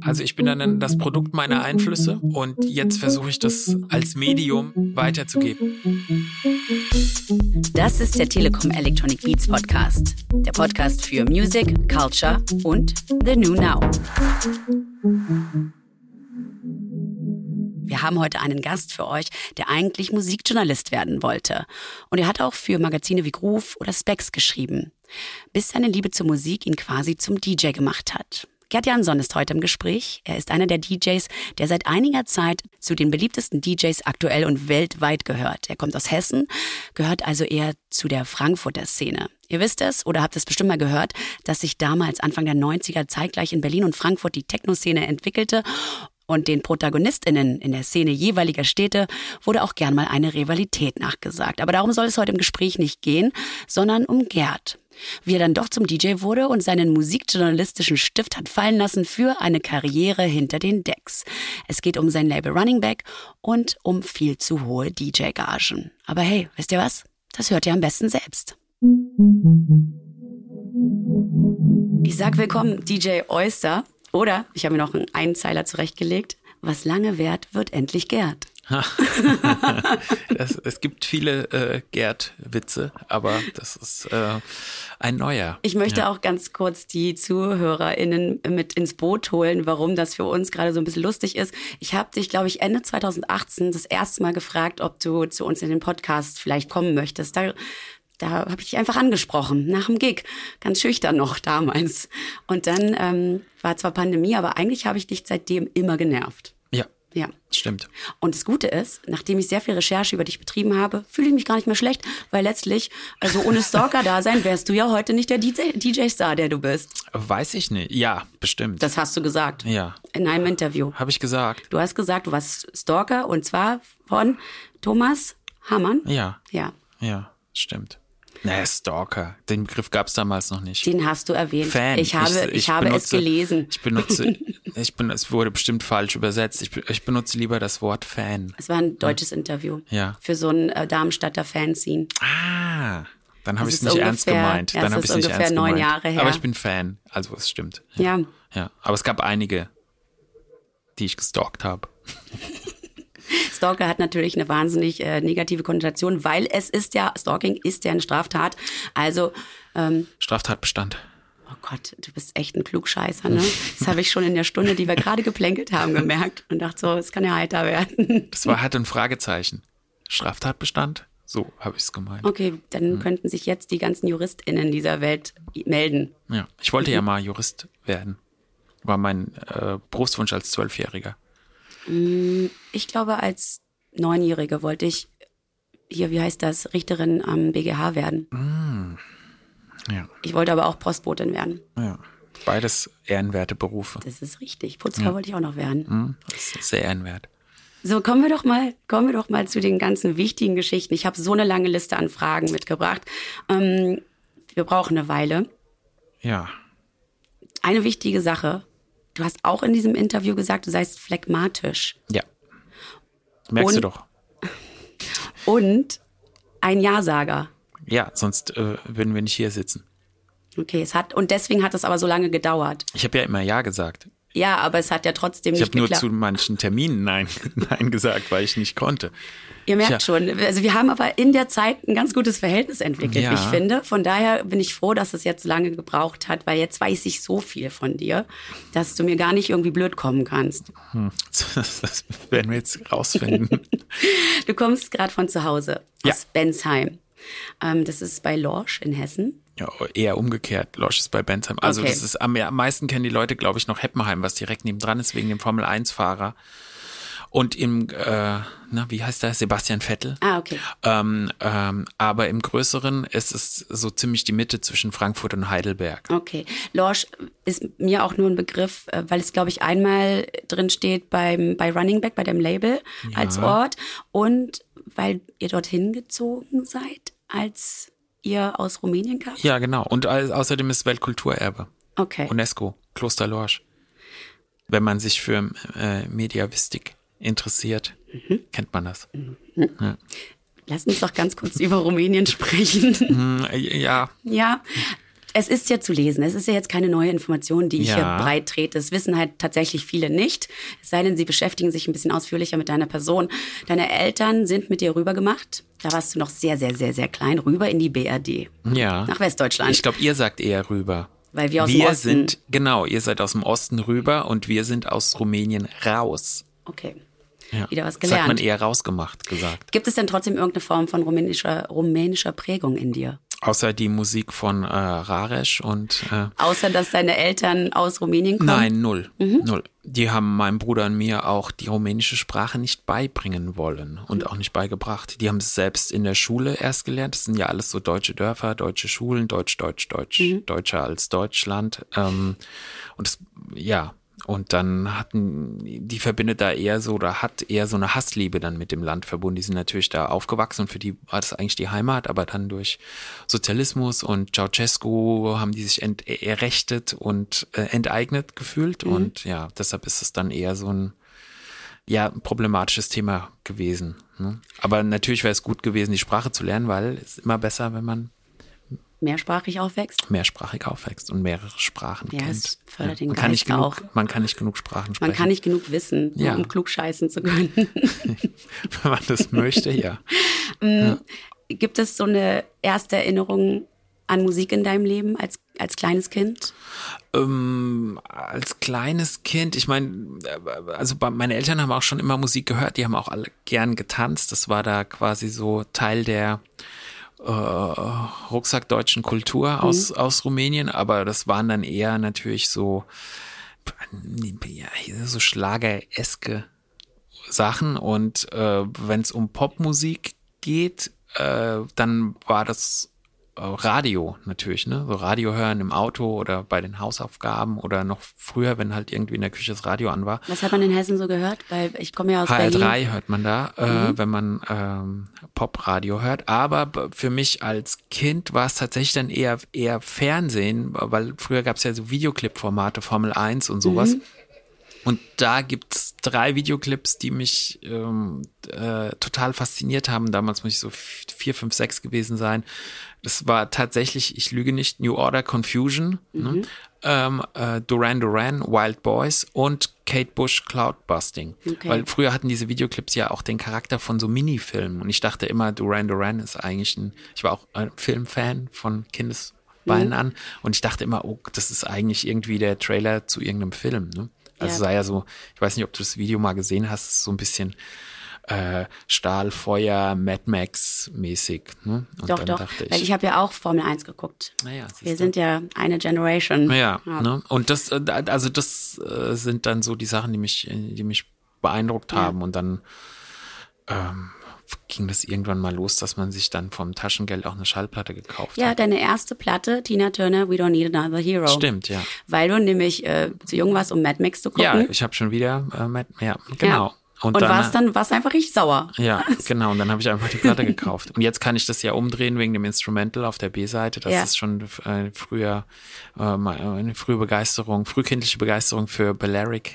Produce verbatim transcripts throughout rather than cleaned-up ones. Also ich bin dann das Produkt meiner Einflüsse und jetzt versuche ich das als Medium weiterzugeben. Das ist der Telekom Electronic Beats Podcast. Der Podcast für Music, Culture und The New Now. Wir haben heute einen Gast für euch, der eigentlich Musikjournalist werden wollte. Und er hat auch für Magazine wie Groove oder Spex geschrieben, bis seine Liebe zur Musik ihn quasi zum D J gemacht hat. Gerd Janson ist heute im Gespräch. Er ist einer der D Js, der seit einiger Zeit zu den beliebtesten D Js aktuell und weltweit gehört. Er kommt aus Hessen, gehört also eher zu der Frankfurter Szene. Ihr wisst es oder habt es bestimmt mal gehört, dass sich damals Anfang der neunziger zeitgleich in Berlin und Frankfurt die Techno-Szene entwickelte. Und den ProtagonistInnen in der Szene jeweiliger Städte wurde auch gern mal eine Rivalität nachgesagt. Aber darum soll es heute im Gespräch nicht gehen, sondern um Gerd. Wie er dann doch zum D J wurde und seinen musikjournalistischen Stift hat fallen lassen für eine Karriere hinter den Decks. Es geht um sein Label Running Back und um viel zu hohe D J-Gagen. Aber hey, wisst ihr was? Das hört ihr am besten selbst. Ich sag willkommen, D J Oyster. Oder, ich habe mir noch einen Einzeiler zurechtgelegt, was lange währt, wird endlich Gerd. das, es gibt viele äh, Gerd-Witze, aber das ist äh, ein neuer. Ich möchte ja. auch ganz kurz die ZuhörerInnen mit ins Boot holen, warum das für uns gerade so ein bisschen lustig ist. Ich habe dich, glaube ich, Ende zweitausendachtzehn das erste Mal gefragt, ob du zu uns in den Podcast vielleicht kommen möchtest. Da Da habe ich dich einfach angesprochen, nach dem Gig, ganz schüchtern noch damals. Und dann ähm, war zwar Pandemie, aber eigentlich habe ich dich seitdem immer genervt. Ja, ja, stimmt. Und das Gute ist, nachdem ich sehr viel Recherche über dich betrieben habe, fühle ich mich gar nicht mehr schlecht, weil letztlich, also ohne Stalker-Dasein wärst du ja heute nicht der D J-Star, der du bist. Weiß ich nicht, ja, bestimmt. Das hast du gesagt, ja, in einem Interview. Habe ich gesagt. Du hast gesagt, du warst Stalker und zwar von Thomas Hamann. Ja, ja, ja, stimmt. Naja, Stalker. Den Begriff gab es damals noch nicht. Den hast du erwähnt. Fan. Ich habe, ich, ich ich habe benutze, es gelesen. Ich benutze, ich bin, es wurde bestimmt falsch übersetzt. Ich, ich benutze lieber das Wort Fan. Es war ein deutsches ja. Interview. Ja. Für so ein äh, Darmstadter Fanzine. Ah, dann habe ich es nicht ungefähr, ernst gemeint. Ja, dann habe ich es nicht ernst gemeint. Neun Jahre her. Aber ich bin Fan. Also es stimmt. Ja. Ja. ja. Aber es gab einige, die ich gestalkt habe. Stalker hat natürlich eine wahnsinnig äh, negative Konnotation, weil es ist ja, Stalking ist ja eine Straftat. Also ähm, Straftatbestand. Oh Gott, du bist echt ein Klugscheißer, ne? Das habe ich schon in der Stunde, die wir gerade geplänkelt haben, gemerkt und dachte so, es kann ja heiter werden. Das war halt ein Fragezeichen. Straftatbestand? So habe ich es gemeint. Okay, dann mhm. könnten sich jetzt die ganzen JuristInnen dieser Welt melden. Ja, ich wollte mhm. ja mal Jurist werden. War mein äh, Berufswunsch als Zwölfjähriger. Ich glaube, als Neunjährige wollte ich hier, wie heißt das, Richterin am B G H werden. Mm. Ja. Ich wollte aber auch Postbotin werden. Ja. Beides ehrenwerte Berufe. Das ist richtig. Putzfrau ja. wollte ich auch noch werden. Mm. Das ist sehr ehrenwert. So, kommen wir doch mal, kommen wir doch mal zu den ganzen wichtigen Geschichten. Ich habe so eine lange Liste an Fragen mitgebracht. Ähm, wir brauchen eine Weile. Ja. Eine wichtige Sache. Du hast auch in diesem Interview gesagt, du seist phlegmatisch. Ja. Merkst und, du doch. Und ein Ja-Sager. Ja, sonst äh, würden wir nicht hier sitzen. Okay, es hat und deswegen hat es aber so lange gedauert. Ich habe ja immer Ja gesagt. Ja, aber es hat ja trotzdem ich nicht geklappt. Ich habe nur zu manchen Terminen Nein, Nein gesagt, weil ich nicht konnte. Ihr merkt ja. schon, also wir haben aber in der Zeit ein ganz gutes Verhältnis entwickelt, ja. ich finde. Von daher bin ich froh, dass es jetzt lange gebraucht hat, weil jetzt weiß ich so viel von dir, dass du mir gar nicht irgendwie blöd kommen kannst. Hm. Das werden wir jetzt rausfinden. Du kommst gerade von zu Hause, ja. aus Bensheim. Ähm, das ist bei Lorsch in Hessen. Ja, eher umgekehrt. Lorsch ist bei Bensheim. Also okay. das ist am, am meisten kennen die Leute, glaube ich, noch Heppenheim, was direkt nebendran ist, wegen dem Formel eins Fahrer. Und im, äh, na, wie heißt der? Sebastian Vettel. Ah, okay. Ähm, ähm, aber im Größeren ist es so ziemlich die Mitte zwischen Frankfurt und Heidelberg. Okay. Lorsch ist mir auch nur ein Begriff, weil es, glaube ich, einmal drin steht beim, bei Running Back, bei dem Label ja. als Ort. Und weil ihr dorthin gezogen seid, als ihr aus Rumänien kamt? Ja, genau. Und au- außerdem ist Weltkulturerbe. Okay. UNESCO, Kloster Lorsch. Wenn man sich für äh, Mediavistik interessiert, mhm. kennt man das. Mhm. Ja. Lass uns doch ganz kurz über Rumänien sprechen. Ja. Ja. Es ist ja zu lesen. Es ist ja jetzt keine neue Information, die ich ja. hier breit trete. Das wissen halt tatsächlich viele nicht. Es sei denn, sie beschäftigen sich ein bisschen ausführlicher mit deiner Person. Deine Eltern sind mit dir rübergemacht. Da warst du noch sehr, sehr, sehr, sehr klein. Rüber in die B R D. Ja. Nach Westdeutschland. Ich glaube, ihr sagt eher rüber. Weil wir aus wir dem Osten... Sind, genau, ihr seid aus dem Osten rüber und wir sind aus Rumänien raus. Okay. Ja. Wieder was gelernt. Das hat man eher rausgemacht gesagt. Gibt es denn trotzdem irgendeine Form von rumänischer, rumänischer Prägung in dir? Außer die Musik von äh, Raresch und... Äh, Außer, dass deine Eltern aus Rumänien kommen? Nein, null. Mhm. null. Die haben meinem Bruder und mir auch die rumänische Sprache nicht beibringen wollen und mhm. auch nicht beigebracht. Die haben es selbst in der Schule erst gelernt. Das sind ja alles so deutsche Dörfer, deutsche Schulen, Deutsch, Deutsch, Deutsch, mhm. Deutscher als Deutschland. Ähm, und das, ja... Und dann hatten, die verbindet da eher so, oder hat eher so eine Hassliebe dann mit dem Land verbunden. Die sind natürlich da aufgewachsen und für die war das eigentlich die Heimat, aber dann durch Sozialismus und Ceaușescu haben die sich ent- errechtet und äh, enteignet gefühlt. Mhm. Und ja, deshalb ist es dann eher so ein, ja, ein problematisches Thema gewesen. Ne? Aber natürlich wäre es gut gewesen, die Sprache zu lernen, weil es ist immer besser, wenn man mehrsprachig aufwächst? Mehrsprachig aufwächst und mehrere Sprachen ja, kennt. Es fördert ja. den Geist genug, auch. Man kann nicht genug Sprachen sprechen. Man kann nicht genug wissen, ja. um klug scheißen zu können. Wenn man das möchte, ja. ja. Gibt es so eine erste Erinnerung an Musik in deinem Leben als, als kleines Kind? Ähm, als kleines Kind, ich meine, also meine Eltern haben auch schon immer Musik gehört, die haben auch alle gern getanzt. Das war da quasi so Teil der Uh, Rucksack deutschen Kultur aus, mhm. aus Rumänien, aber das waren dann eher natürlich so, ja, so schlagereske Sachen und uh, wenn es um Popmusik geht, uh, dann war das uh, Radio natürlich, ne? So Radio hören im Auto oder bei den Hausaufgaben oder noch früher, wenn halt irgendwie in der Küche das Radio an war. Was hat man in Hessen so gehört? Weil ich komme ja aus H R drei Berlin. Hört man da, mhm. äh, wenn man ähm, Popradio hört, aber für mich als Kind war es tatsächlich dann eher, eher Fernsehen, weil früher gab es ja so Videoclip-Formate, Formel eins und sowas. Mhm. Und da gibt's drei Videoclips, die mich ähm, äh, total fasziniert haben. Damals muss ich so vier, fünf, sechs gewesen sein. Das war tatsächlich, ich lüge nicht, New Order, Confusion, mhm. ne? ähm, äh, Duran Duran, Wild Boys und Kate Bush, Cloudbusting. Okay. Weil früher hatten diese Videoclips ja auch den Charakter von so Minifilmen. Und ich dachte immer, Duran Duran ist eigentlich ein, ich war auch ein Filmfan von Kindesbeinen mhm. an. Und ich dachte immer, oh, das ist eigentlich irgendwie der Trailer zu irgendeinem Film, ne? Also sei ja so, ich weiß nicht, ob du das Video mal gesehen hast, so ein bisschen äh, Stahlfeuer, Mad Max mäßig. Ne? Und doch, dann doch, dachte ich, weil ich habe ja auch Formel eins geguckt. Naja, wir sind ja eine Generation. Ja, ja. Ne? Und das, also das sind dann so die Sachen, die mich, die mich beeindruckt haben. Ja. Und dann ähm, ging das irgendwann mal los, dass man sich dann vom Taschengeld auch eine Schallplatte gekauft ja, hat. Ja, deine erste Platte, Tina Turner, We Don't Need Another Hero. Stimmt, ja. Weil du nämlich äh, zu jung warst, um Mad Max zu gucken. Ja, ich habe schon wieder äh, Mad Max, ja, genau. Ja. Und, und dann, warst dann warst einfach richtig sauer. Ja, genau. Und dann habe ich einfach die Platte gekauft. Und jetzt kann ich das ja umdrehen wegen dem Instrumental auf der B-Seite. Das ja. ist schon äh, früher äh, eine frühe Begeisterung, frühkindliche Begeisterung für Balearic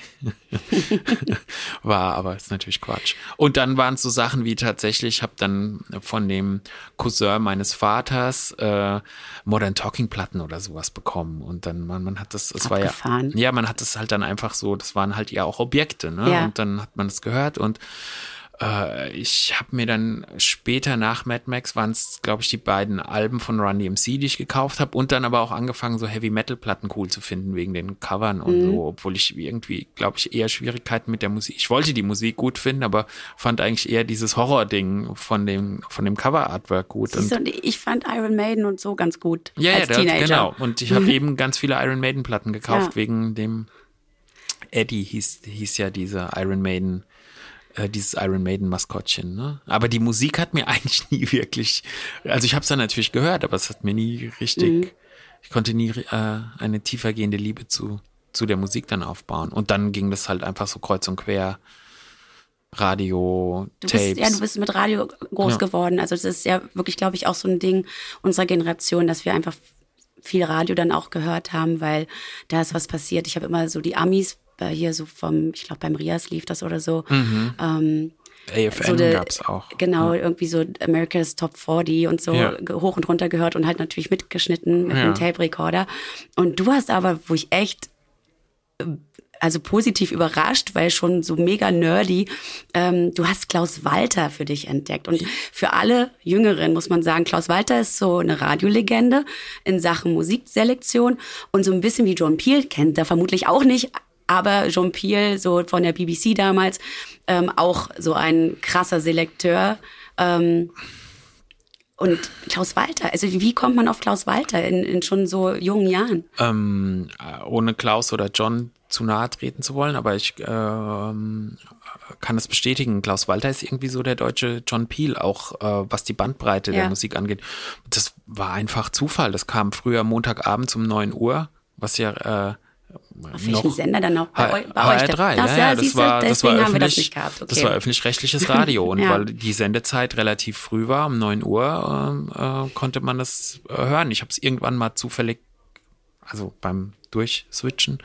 war, aber ist natürlich Quatsch. Und dann waren es so Sachen wie tatsächlich, ich habe dann von dem Cousin meines Vaters äh, Modern Talking Platten oder sowas bekommen. Und dann, man, man hat das, es war ja, ja, man hat das halt dann einfach so, das waren halt ja auch Objekte, ne? Ja. Und dann hat man das gehört. Gehört. Und äh, ich habe mir dann später nach Mad Max waren es, glaube ich, die beiden Alben von Run D M C, die ich gekauft habe und dann aber auch angefangen, so Heavy-Metal-Platten cool zu finden wegen den Covern mhm. und so, obwohl ich irgendwie, glaube ich, eher Schwierigkeiten mit der Musik, ich wollte die Musik gut finden, aber fand eigentlich eher dieses Horror-Ding von dem, von dem Cover-Artwork gut. Siehst du, und ich fand Iron Maiden und so ganz gut ja, als ja, Teenager. Ja, genau. Und ich habe eben ganz viele Iron Maiden-Platten gekauft ja. wegen dem Eddie hieß, hieß ja diese Iron Maiden Äh, dieses Iron Maiden Maskottchen, ne? Aber die Musik hat mir eigentlich nie wirklich, also ich habe es dann natürlich gehört, aber es hat mir nie richtig, mhm. ich konnte nie äh, eine tiefergehende Liebe zu, zu der Musik dann aufbauen. Und dann ging das halt einfach so kreuz und quer, Radio, du Tapes. Bist, ja, du bist mit Radio groß ja. geworden, also das ist ja wirklich, glaube ich, auch so ein Ding unserer Generation, dass wir einfach viel Radio dann auch gehört haben, weil da ist was passiert. Ich habe immer so die Amis hier so vom, ich glaube beim Rias lief das oder so, mhm. ähm, A F N so de, gab's auch. Genau, ja. Irgendwie so America's Top vierzig und so ja. hoch und runter gehört und halt natürlich mitgeschnitten mit ja. einem Tape-Recorder. Und du hast aber, wo ich echt, also positiv überrascht, weil schon so mega nerdy, ähm, du hast Klaus Walter für dich entdeckt. Und für alle Jüngeren muss man sagen, Klaus Walter ist so eine Radiolegende in Sachen Musikselektion und so ein bisschen wie John Peel, kennt er vermutlich auch nicht, aber John Peel, so von der B B C damals, ähm, auch so ein krasser Selekteur. Ähm, und Klaus Walter, also wie kommt man auf Klaus Walter in, in schon so jungen Jahren? Ähm, ohne Klaus oder John zu nahe treten zu wollen, aber ich ähm, kann es bestätigen. Klaus Walter ist irgendwie so der deutsche John Peel, auch äh, was die Bandbreite ja. der Musik angeht. Das war einfach Zufall. Das kam früher Montagabends um neun Uhr, was ja... Äh, Auf welchem Sender dann noch? Bei, bei H R drei, ja, ja, das war, das war öffentlich, okay. Das war öffentlich-rechtliches Radio und ja. weil die Sendezeit relativ früh war, um neun Uhr, äh, konnte man das hören. Ich habe es irgendwann mal zufällig, also beim Durchswitchen,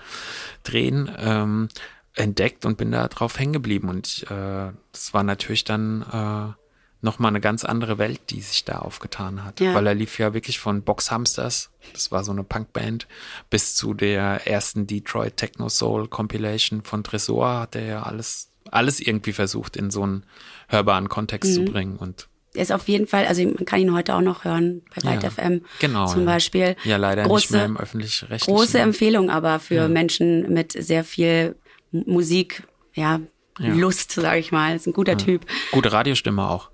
drehen, ähm, entdeckt und bin da drauf hängen geblieben und äh, das war natürlich dann äh, nochmal eine ganz andere Welt, die sich da aufgetan hat. Ja. Weil er lief ja wirklich von Boxhamsters, das war so eine Punkband, bis zu der ersten Detroit Techno-Soul-Compilation von Tresor, hat er ja alles, alles irgendwie versucht, in so einen hörbaren Kontext mhm. zu bringen. Und er ist auf jeden Fall, also man kann ihn heute auch noch hören, bei Byte ja, F M genau, zum ja. Beispiel. Ja, leider große, nicht mehr im öffentlich-rechtlichen. Große Empfehlung aber für ja. Menschen mit sehr viel Musik, ja, ja. Lust, sage ich mal. Ist ein guter ja. Typ. Gute Radiostimme auch.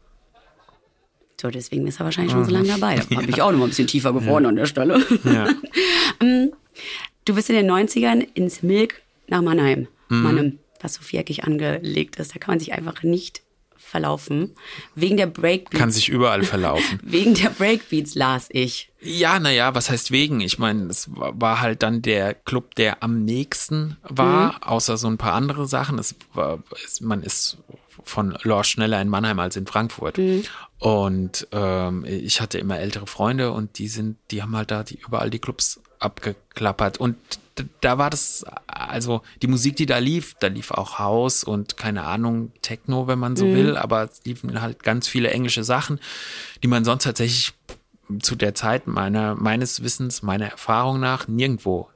So, deswegen ist er wahrscheinlich schon so lange dabei. Da habe ich auch noch mal ein bisschen tiefer geworden ja. an der Stelle. Ja. Du bist in den neunzigern ins Milk nach Mannheim. Mhm. Mannheim, was so viereckig angelegt ist. Da kann man sich einfach nicht verlaufen. Wegen der Breakbeats. Kann sich überall verlaufen. Wegen der Breakbeats las ich. Ja, naja, was heißt wegen? Ich meine, es war halt dann der Club, der am nächsten war, mhm. außer so ein paar andere Sachen. Es war, es, man ist von Lorsch schneller in Mannheim als in Frankfurt. Mhm. Und ähm, ich hatte immer ältere Freunde und die sind, die haben halt da die, überall die Clubs abgeklappert. Und d- da war das, also die Musik, die da lief, da lief auch House und keine Ahnung, Techno, wenn man so mhm. will, aber es liefen halt ganz viele englische Sachen, die man sonst tatsächlich zu der Zeit meiner, meines Wissens, meiner Erfahrung nach nirgendwo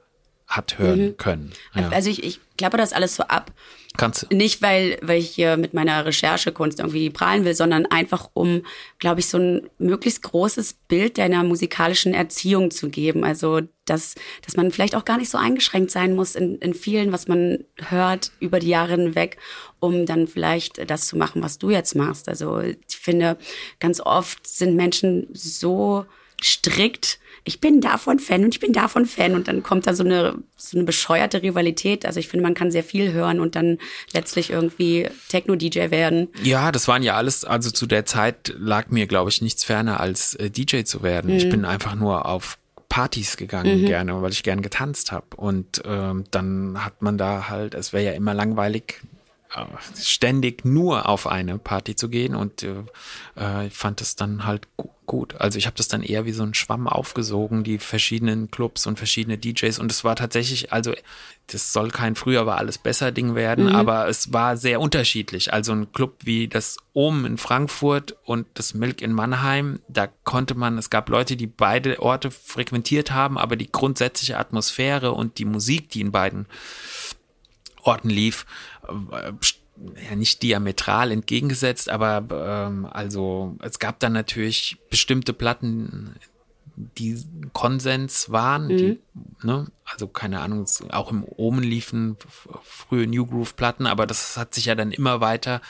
hat hören mhm. können. Ja. Also ich, ich klappe das alles so ab. Kannst du. Nicht, weil, weil ich hier mit meiner Recherchekunst irgendwie prahlen will, sondern einfach, um, glaube ich, so ein möglichst großes Bild deiner musikalischen Erziehung zu geben. Also, dass, dass man vielleicht auch gar nicht so eingeschränkt sein muss in, in vielen, was man hört über die Jahre hinweg, um dann vielleicht das zu machen, was du jetzt machst. Also, ich finde, ganz oft sind Menschen so strikt, ich bin davon Fan und ich bin davon Fan und dann kommt da so eine, so eine bescheuerte Rivalität. Also ich finde, man kann sehr viel hören und dann letztlich irgendwie Techno-D J werden. Ja, das waren ja alles, also zu der Zeit lag mir, glaube ich, nichts ferner als D J zu werden. Mhm. Ich bin einfach nur auf Partys gegangen mhm. gerne, weil ich gern getanzt habe und ähm, dann hat man da halt, es wäre ja immer langweilig, ständig nur auf eine Party zu gehen und äh, ich fand das dann halt gu- gut. Also ich habe das dann eher wie so einen Schwamm aufgesogen, die verschiedenen Clubs und verschiedene D Js und es war tatsächlich, also das soll kein früher war alles besser Ding werden, mhm. aber es war sehr unterschiedlich. Also ein Club wie das Omen in Frankfurt und das Milk in Mannheim, da konnte man, es gab Leute, die beide Orte frequentiert haben, aber die grundsätzliche Atmosphäre und die Musik, die in beiden Orten lief, ja, nicht diametral entgegengesetzt, aber ähm, also es gab dann natürlich bestimmte Platten, die Konsens waren, mhm. die, ne? Also keine Ahnung, auch im Omen liefen frühe New Groove Platten, aber das hat sich ja dann immer weiter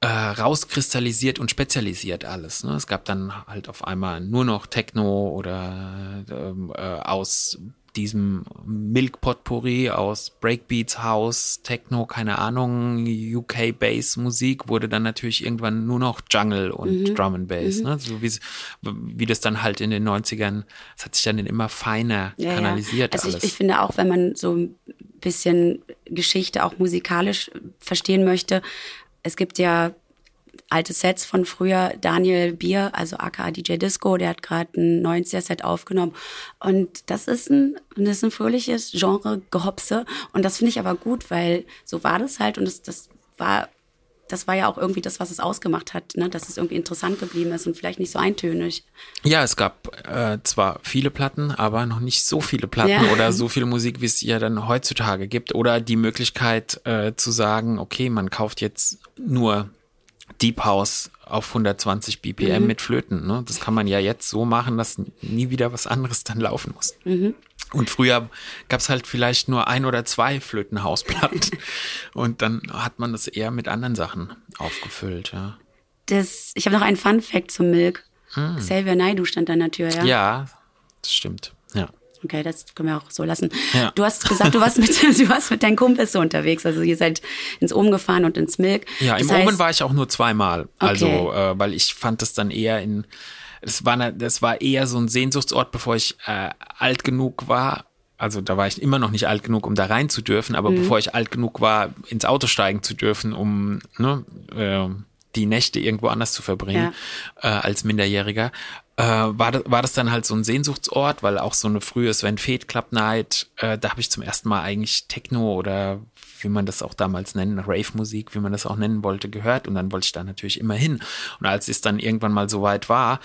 äh, rauskristallisiert und spezialisiert alles. Ne? Es gab dann halt auf einmal nur noch Techno oder äh, aus diesem Milk-Potpourri aus Breakbeats, House, Techno, keine Ahnung, U K-Bass-Musik wurde dann natürlich irgendwann nur noch Jungle und mhm. Drum and Bass. Mhm. Ne? So wie, wie das dann halt in den neunzigern, das hat sich dann immer feiner ja, kanalisiert. Ja. Also alles. Ich, ich finde auch, wenn man so ein bisschen Geschichte auch musikalisch verstehen möchte, es gibt ja alte Sets von früher, Daniel Bier, also aka D J Disco, der hat gerade ein neunziger-Set aufgenommen und das ist ein, das ist ein fröhliches Genre-Gehopse und das finde ich aber gut, weil so war das halt und das, das war das war ja auch irgendwie das, was es ausgemacht hat, ne? Dass es irgendwie interessant geblieben ist und vielleicht nicht so eintönig. Ja, es gab äh, zwar viele Platten, aber noch nicht so viele Platten ja. oder so viel Musik, wie es ja dann heutzutage gibt. Oder die Möglichkeit äh, zu sagen, okay, man kauft jetzt nur Deep House auf hundertzwanzig B P M mhm. mit Flöten. Ne? Das kann man ja jetzt so machen, dass nie wieder was anderes dann laufen muss. Mhm. Und früher gab es halt vielleicht nur ein oder zwei Flötenhausplatten. Und dann hat man das eher mit anderen Sachen aufgefüllt, ja. Das, ich habe noch einen Fun-Fact zum Milk. Hm. Xavier Naidoo stand an der Tür, ja? Ja, das stimmt, ja. Okay, das können wir auch so lassen. Ja. Du hast gesagt, du warst, mit, du warst mit deinen Kumpels so unterwegs. Also ihr seid ins Omen gefahren und ins Milk. Ja, das im heißt, Omen war ich auch nur zweimal. Okay. Also, äh, weil ich fand das dann eher in... Es war, eine, das war eher so ein Sehnsuchtsort, bevor ich äh, alt genug war. Also da war ich immer noch nicht alt genug, um da rein zu dürfen. Aber mhm. bevor ich alt genug war, ins Auto steigen zu dürfen, um ne, äh, die Nächte irgendwo anders zu verbringen ja. äh, als Minderjähriger, äh, war, das, war das dann halt so ein Sehnsuchtsort, weil auch so eine frühe Sven Feth Club Night, äh, da habe ich zum ersten Mal eigentlich Techno oder wie man das auch damals nennen, Rave-Musik, wie man das auch nennen wollte, gehört. Und dann wollte ich da natürlich immer hin. Und als es dann irgendwann mal so weit war,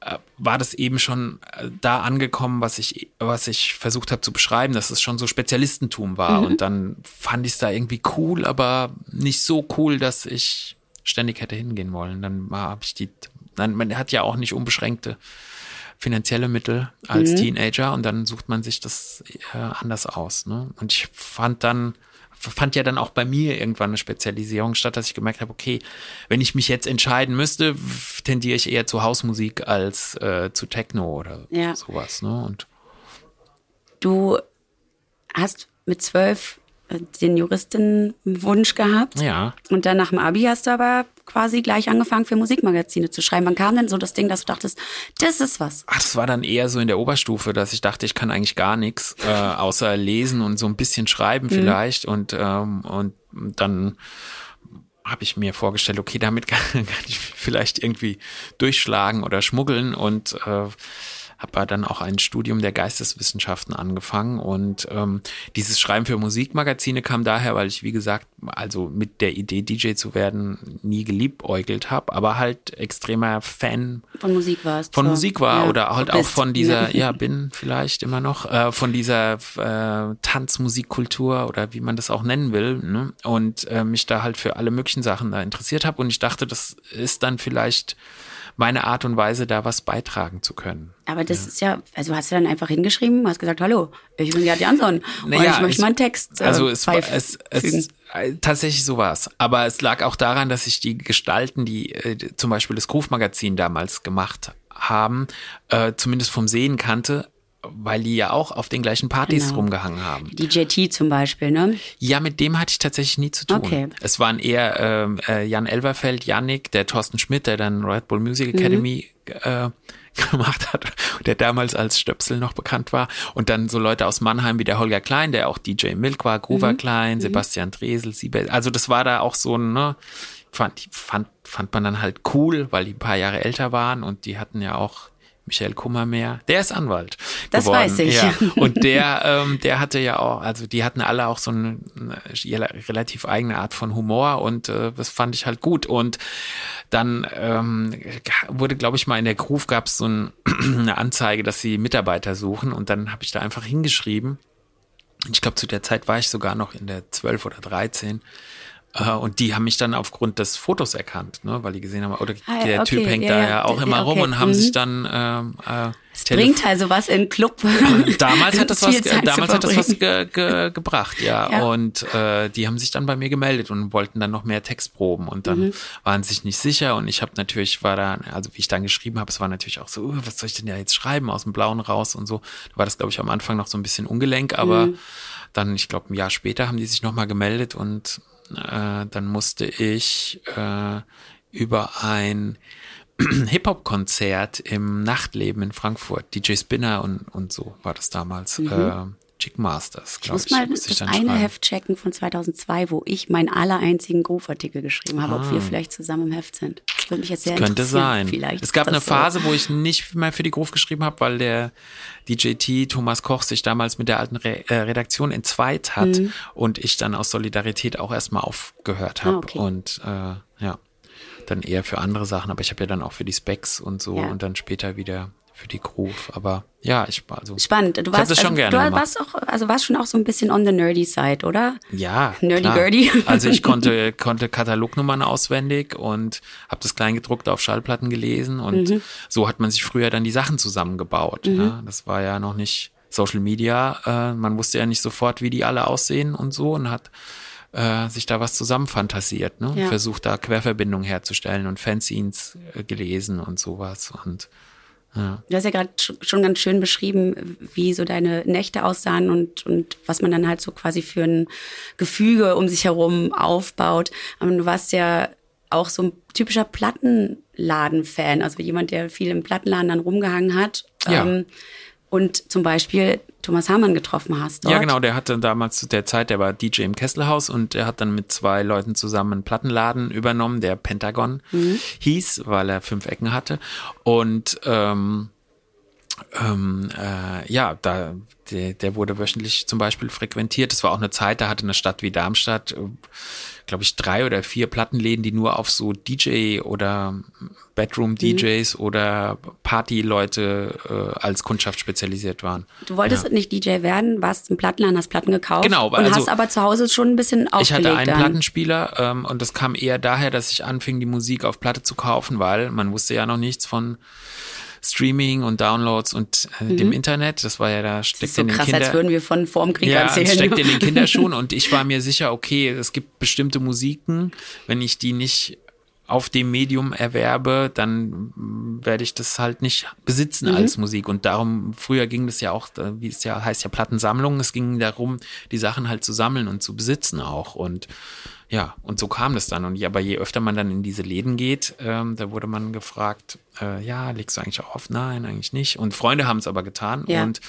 äh, war das eben schon äh, da angekommen, was ich, was ich versucht habe zu beschreiben, dass es schon so Spezialistentum war. Mhm. Und dann fand ich es da irgendwie cool, aber nicht so cool, dass ich ständig hätte hingehen wollen. Dann habe ich die, dann, man hat ja auch nicht unbeschränkte finanzielle Mittel als mhm. Teenager. Und dann sucht man sich das äh, anders aus. Ne? Und ich fand dann, fand ja dann auch bei mir irgendwann eine Spezialisierung statt, dass ich gemerkt habe, okay, wenn ich mich jetzt entscheiden müsste, tendiere ich eher zu Hausmusik als äh, zu Techno oder ja. sowas. Ne? Und du hast mit zwölf den Juristenwunsch gehabt. Ja. Und dann nach dem Abi hast du aber quasi gleich angefangen, für Musikmagazine zu schreiben. Wann kam denn so das Ding, dass du dachtest, das ist was? Ach, das war dann eher so in der Oberstufe, dass ich dachte, ich kann eigentlich gar nichts, äh, außer lesen und so ein bisschen schreiben vielleicht. Mhm. Und, ähm, und dann habe ich mir vorgestellt, okay, damit kann, kann ich vielleicht irgendwie durchschlagen oder schmuggeln und äh, habe dann auch ein Studium der Geisteswissenschaften angefangen und ähm, dieses Schreiben für Musikmagazine kam daher, weil ich, wie gesagt, also mit der Idee, D J zu werden, nie geliebäugelt habe, aber halt extremer Fan von Musik warst. Von so. Musik war ja, oder halt auch von dieser, ja, bin vielleicht immer noch, äh, von dieser äh, Tanzmusikkultur oder wie man das auch nennen will, ne? Und äh, mich da halt für alle möglichen Sachen da interessiert habe und ich dachte, das ist dann vielleicht meine Art und Weise, da was beitragen zu können. Aber das ja. ist ja, also hast du dann einfach hingeschrieben, hast gesagt, hallo, ich bin Gerd Janson und naja, ich möchte ich, meinen Text äh, Also es, es, es tatsächlich so war es. Aber es lag auch daran, dass ich die Gestalten, die äh, zum Beispiel das Groove-Magazin damals gemacht haben, äh, zumindest vom Sehen kannte, weil die ja auch auf den gleichen Partys genau. rumgehangen haben. D J T zum Beispiel, ne? Ja, mit dem hatte ich tatsächlich nie zu tun. Okay. Es waren eher äh, Jan Elverfeld, Yannick, der Thorsten Schmidt, der dann Red Bull Music Academy mhm. äh, gemacht hat, der damals als Stöpsel noch bekannt war. Und dann so Leute aus Mannheim wie der Holger Klein, der auch D J Milk war, Grover mhm. Klein, Sebastian mhm. Dresel, Siebel. Also das war da auch so ein, ne, fand, fand, fand man dann halt cool, weil die ein paar Jahre älter waren und die hatten ja auch Michael Kummermeer, der ist Anwalt das geworden. Weiß ich. Ja. Und der, ähm, der hatte ja auch, also die hatten alle auch so eine, eine relativ eigene Art von Humor und äh, das fand ich halt gut. Und dann ähm, wurde, glaube ich mal, in der Groove gab es so ein, eine Anzeige, dass sie Mitarbeiter suchen und dann habe ich da einfach hingeschrieben. Ich glaube, zu der Zeit war ich sogar noch in der zwölf oder dreizehn. Und die haben mich dann aufgrund des Fotos erkannt, ne? Weil die gesehen haben, oder ah, der okay, Typ hängt ja, da ja auch immer ja, okay. rum und haben mhm. sich dann ähm, äh, es bringt also was in Club. Damals hat das was, damals hat das was ge, ge, gebracht, ja. ja. Und äh, die haben sich dann bei mir gemeldet und wollten dann noch mehr Textproben und dann mhm. waren sich nicht sicher und ich habe natürlich, war da, also wie ich dann geschrieben habe, es war natürlich auch so, was soll ich denn ja jetzt schreiben, aus dem Blauen raus und so. Da war das, glaube ich, am Anfang noch so ein bisschen ungelenk, aber mhm. dann, ich glaube, ein Jahr später haben die sich nochmal gemeldet und Äh, dann musste ich äh, über ein Hip-Hop-Konzert im Nachtleben in Frankfurt, D J Spinner und, und so war das damals, mhm. äh, Magic Masters, glaube ich. Muss mal muss ich das eine schreiben. Heft checken von zweitausendzwei, wo ich meinen allereinzigen Groove-Artikel geschrieben habe, ah. ob wir vielleicht zusammen im Heft sind. Das würde mich jetzt sehr das könnte interessieren. Könnte sein. Vielleicht es gab eine Phase, so. Wo ich nicht mehr für die Groove geschrieben habe, weil der D J T Thomas Koch sich damals mit der alten Re- äh, Redaktion entzweit hat mhm. und ich dann aus Solidarität auch erstmal aufgehört habe. Ah, okay. Und äh, ja, dann eher für andere Sachen, aber ich habe ja dann auch für die Spex und so ja. und dann später wieder für die Groove, aber ja, ich war so. Spannend. Du warst, das schon also, gerne du warst auch, also warst schon auch so ein bisschen on the nerdy side, oder? Ja. Nerdy-girdy. Also ich konnte, konnte Katalognummern auswendig und habe das Kleingedruckte auf Schallplatten gelesen und mhm. so hat man sich früher dann die Sachen zusammengebaut. Mhm. Ne? Das war ja noch nicht Social Media. Äh, man wusste ja nicht sofort, wie die alle aussehen und so und hat äh, sich da was zusammenfantasiert, ne? Ja. Und versucht da Querverbindungen herzustellen und Fanzines äh, gelesen und sowas und ja. Du hast ja gerade schon ganz schön beschrieben, wie so deine Nächte aussahen und, und was man dann halt so quasi für ein Gefüge um sich herum aufbaut. Aber du warst ja auch so ein typischer Plattenladen-Fan, also jemand, der viel im Plattenladen dann rumgehangen hat. Ja. Ähm, und zum Beispiel Thomas Hamann getroffen hast dort. Ja, genau, der hatte damals zu der Zeit, der war D J im Kesselhaus und er hat dann mit zwei Leuten zusammen einen Plattenladen übernommen, der Pentagon mhm. hieß, weil er fünf Ecken hatte. Und ähm, ähm, äh, ja, da der, der wurde wöchentlich zum Beispiel frequentiert. Das war auch eine Zeit, da hatte eine Stadt wie Darmstadt, äh, glaube ich, drei oder vier Plattenläden, die nur auf so D J oder Bedroom-D Js mhm. oder Party-Leute äh, als Kundschaft spezialisiert waren. Du wolltest ja. nicht D J werden, warst im Plattenladen, hast Platten gekauft genau, und also, hast aber zu Hause schon ein bisschen aufgelegt. Ich hatte einen dann. Plattenspieler ähm, und das kam eher daher, dass ich anfing, die Musik auf Platte zu kaufen, weil man wusste ja noch nichts von Streaming und Downloads und äh, mhm. dem Internet, das war ja da steckt so in den krass, Kinder- als würden wir von vorm Krieg ja, erzählen. Ja, steckt in den Kinderschuhen und ich war mir sicher, okay, es gibt bestimmte Musiken, wenn ich die nicht auf dem Medium erwerbe, dann werde ich das halt nicht besitzen mhm. als Musik und darum, früher ging das ja auch, wie es ja heißt ja Plattensammlung, es ging darum, die Sachen halt zu sammeln und zu besitzen auch und ja, und so kam das dann. Und aber je öfter man dann in diese Läden geht, ähm, da wurde man gefragt, äh, ja, legst du eigentlich auch auf? Nein, eigentlich nicht. Und Freunde haben es aber getan. Ja. Und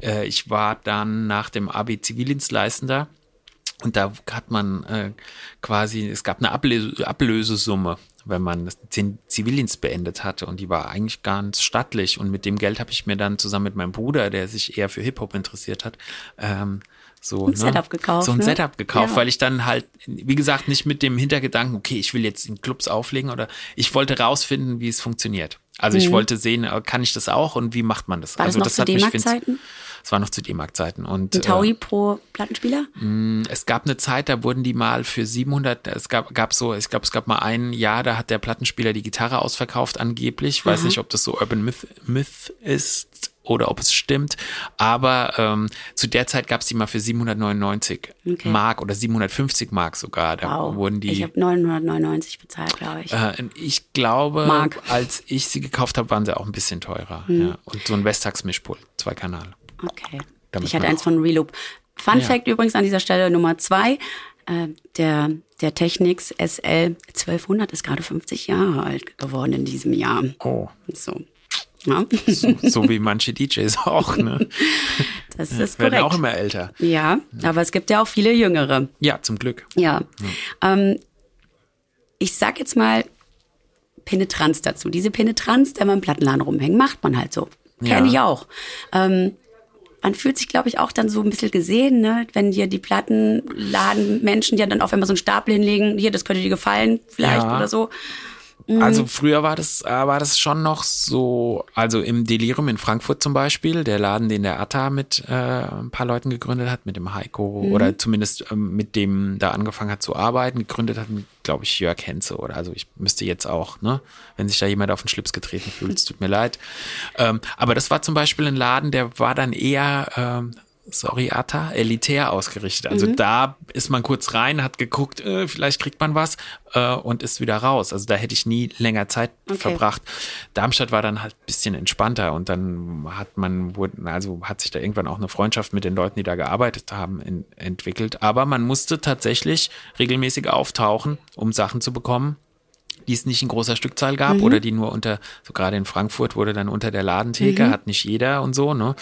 äh, ich war dann nach dem Abi Zivildienstleistender. Und da hat man äh, quasi, es gab eine Ablös- Ablösesumme, wenn man den Zivildienst beendet hatte. Und die war eigentlich ganz stattlich. Und mit dem Geld habe ich mir dann zusammen mit meinem Bruder, der sich eher für Hip-Hop interessiert hat, ähm, So ein, ne? Setup gekauft, so ein ne? Setup gekauft, ja. weil ich dann halt, wie gesagt, nicht mit dem Hintergedanken, okay, ich will jetzt in Clubs auflegen oder ich wollte rausfinden, wie es funktioniert. Also mhm. ich wollte sehen, kann ich das auch und wie macht man das? War das also noch das zu hat D-Mark-Zeiten? Mich, das war noch zu D-Mark-Zeiten. Und, ein Taui äh, pro Plattenspieler? Mh, es gab eine Zeit, da wurden die mal für siebenhundert, es gab, gab so, ich glaube, es gab mal ein Jahr, da hat der Plattenspieler die Gitarre ausverkauft angeblich. Ich mhm. weiß nicht, ob das so Urban Myth, Myth ist. Oder ob es stimmt, aber ähm, zu der Zeit gab es die mal für siebenhundertneunundneunzig okay. Mark oder siebenhundertfünfzig Mark sogar. Da wow. wurden die. Ich habe neunhundertneunundneunzig bezahlt, glaube ich. Äh, ich glaube, Mark. Als ich sie gekauft habe, waren sie auch ein bisschen teurer. Hm. Ja. Und so ein Westax-Mischpult, zwei Kanäle. Okay. Damit ich hatte eins von Reloop. Fun ja. Fact übrigens an dieser Stelle Nummer zwei. Der, der Technics S L zwölfhundert ist gerade fünfzig Jahre alt geworden in diesem Jahr. Oh. So. Ja. So, so wie manche D Js auch, ne? Das ist korrekt. Werden auch immer älter. Ja, ja, aber es gibt ja auch viele Jüngere. Ja, zum Glück. Ja. ja. Ähm, ich sag jetzt mal Penetranz dazu. Diese Penetranz, der man im Plattenladen rumhängt, macht man halt so. Kenne ja. ich auch. Ähm, man fühlt sich, glaube ich, auch dann so ein bisschen gesehen, ne? Wenn dir die Plattenladenmenschen ja dann auf einmal so einen Stapel hinlegen, hier, das könnte dir gefallen, vielleicht ja. oder so. Also früher war das, äh, war das schon noch so, also im Delirium in Frankfurt zum Beispiel, der Laden, den der Atta mit äh, ein paar Leuten gegründet hat, mit dem Heiko mhm. oder zumindest ähm, mit dem da angefangen hat zu arbeiten, gegründet hat, glaube ich, Jörg Henze oder also ich müsste jetzt auch, ne, wenn sich da jemand auf den Schlips getreten fühlt, es tut mir leid. Ähm, aber das war zum Beispiel ein Laden, der war dann eher... Ähm, sorry, Atta, elitär ausgerichtet. Also mhm. da ist man kurz rein, hat geguckt, äh, vielleicht kriegt man was äh, und ist wieder raus. Also da hätte ich nie länger Zeit okay. verbracht. Darmstadt war dann halt ein bisschen entspannter und dann hat man, also hat sich da irgendwann auch eine Freundschaft mit den Leuten, die da gearbeitet haben, in, entwickelt. Aber man musste tatsächlich regelmäßig auftauchen, um Sachen zu bekommen, die es nicht in großer Stückzahl gab, mhm, oder die nur unter, so gerade in Frankfurt wurde dann unter der Ladentheke, mhm, hat nicht jeder und so, ne?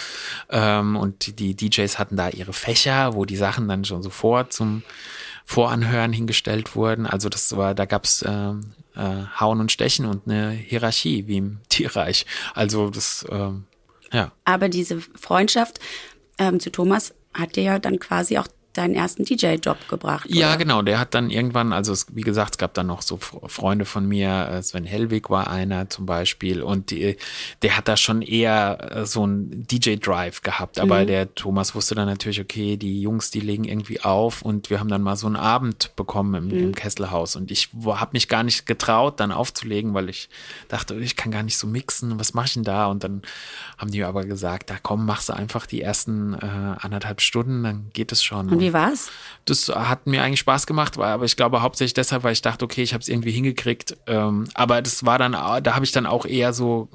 Ähm, und die D Js hatten da ihre Fächer, wo die Sachen dann schon sofort zum Voranhören hingestellt wurden. Also das war, da gab's äh, äh, Hauen und Stechen und eine Hierarchie wie im Tierreich. Also das, ähm, ja. Aber diese Freundschaft ähm, zu Thomas hat dir ja dann quasi auch deinen ersten D J-Job gebracht, oder? Ja, genau. Der hat dann irgendwann, also es, wie gesagt, es gab dann noch so Freunde von mir, Sven Hellwig war einer zum Beispiel, und die, der hat da schon eher so einen D J-Drive gehabt, aber mhm, der Thomas wusste dann natürlich, okay, die Jungs, die legen irgendwie auf, und wir haben dann mal so einen Abend bekommen im, mhm, im Kesselhaus, und ich habe mich gar nicht getraut, dann aufzulegen, weil ich dachte, ich kann gar nicht so mixen, was mache ich denn da? Und dann haben die aber gesagt, da komm, machst du einfach die ersten äh, anderthalb Stunden, dann geht es schon. Und wie war's? Das hat mir eigentlich Spaß gemacht, aber ich glaube hauptsächlich deshalb, weil ich dachte, okay, ich habe es irgendwie hingekriegt. Ähm, aber das war dann, da habe ich dann auch eher so,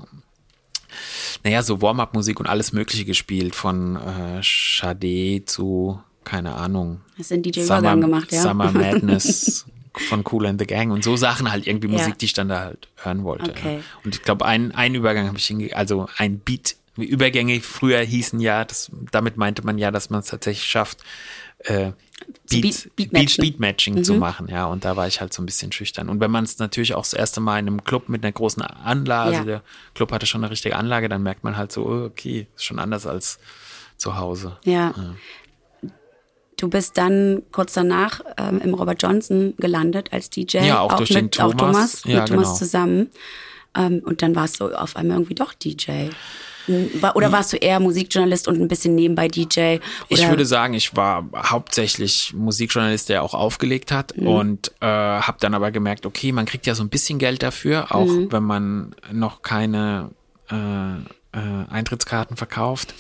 naja, so Warm-up-Musik und alles Mögliche gespielt, von äh, Sade zu, keine Ahnung. Hast du einen D J-Übergang gemacht, ja? Summer Madness von Kool and the Gang und so Sachen halt, irgendwie Musik, ja, die ich dann da halt hören wollte. Okay. Ja. Und ich glaube, einen, einen Übergang habe ich hingekriegt, also ein Beat. Übergänge früher hießen ja, das, damit meinte man ja, dass man es tatsächlich schafft, Äh, Beat, Beat, Beat, Beat Matching mhm, zu machen, ja, und da war ich halt so ein bisschen schüchtern. Und wenn man es natürlich auch das erste Mal in einem Club mit einer großen Anlage, ja, also der Club hatte schon eine richtige Anlage, dann merkt man halt so, okay, ist schon anders als zu Hause. Ja. Ja. Du bist dann kurz danach ähm, im Robert Johnson gelandet als D J, ja, auch, auch durch mit, den Thomas, auch Thomas, ja, mit Thomas genau, zusammen. Ähm, und dann warst du auf einmal irgendwie doch D J. Oder warst du eher Musikjournalist und ein bisschen nebenbei D J? Oder? Ich würde sagen, ich war hauptsächlich Musikjournalist, der auch aufgelegt hat, mhm, und äh, habe dann aber gemerkt, okay, man kriegt ja so ein bisschen Geld dafür, auch mhm, wenn man noch keine äh, äh, Eintrittskarten verkauft.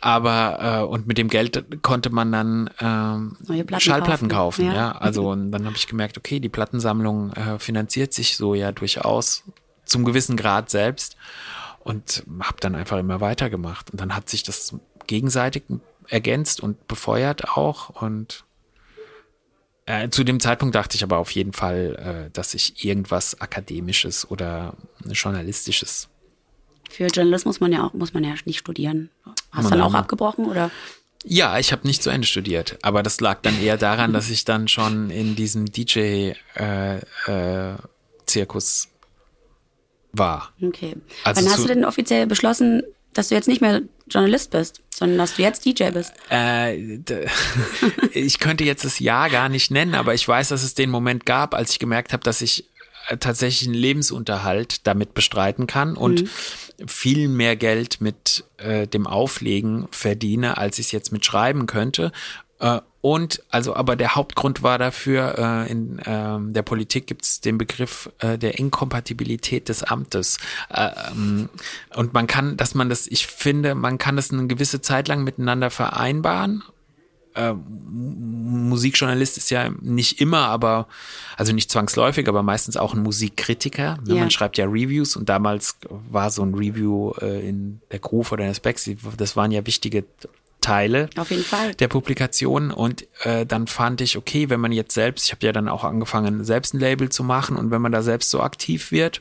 Aber äh, und mit dem Geld konnte man dann ähm, neue Platten Schallplatten kaufen. kaufen ja. Ja. Also und dann habe ich gemerkt, okay, die Plattensammlung äh, finanziert sich so ja durchaus zum gewissen Grad selbst. Und habe dann einfach immer weitergemacht. Und dann hat sich das gegenseitig ergänzt und befeuert auch. Und äh, zu dem Zeitpunkt dachte ich aber auf jeden Fall, äh, dass ich irgendwas Akademisches oder Journalistisches. Für Journalismus muss man ja auch, muss man ja nicht studieren. Hast du dann auch abgebrochen, oder? Ja, ich habe nicht zu Ende studiert. Aber das lag dann eher daran, dass ich dann schon in diesem D J-Zirkus äh, äh, war. Okay. Also wann hast du denn offiziell beschlossen, dass du jetzt nicht mehr Journalist bist, sondern dass du jetzt D J bist? Äh, d- ich könnte jetzt das Jahr gar nicht nennen, aber ich weiß, dass es den Moment gab, als ich gemerkt habe, dass ich tatsächlich einen Lebensunterhalt damit bestreiten kann und mhm, viel mehr Geld mit äh, dem Auflegen verdiene, als ich es jetzt mit Schreiben könnte. Äh, Und also, aber der Hauptgrund war dafür, äh, in äh, der Politik gibt es den Begriff äh, der Inkompatibilität des Amtes. Äh, ähm, und man kann, dass man das, ich finde, man kann das eine gewisse Zeit lang miteinander vereinbaren. Äh, Musikjournalist ist ja nicht immer, aber, also nicht zwangsläufig, aber meistens auch ein Musikkritiker. Ne? Ja. Man schreibt ja Reviews, und damals war so ein Review äh, in der Groove oder in der Spex, das waren ja wichtige Teile auf jeden Fall der Publikationen, und äh, dann fand ich, okay, wenn man jetzt selbst, ich habe ja dann auch angefangen, selbst ein Label zu machen, und wenn man da selbst so aktiv wird,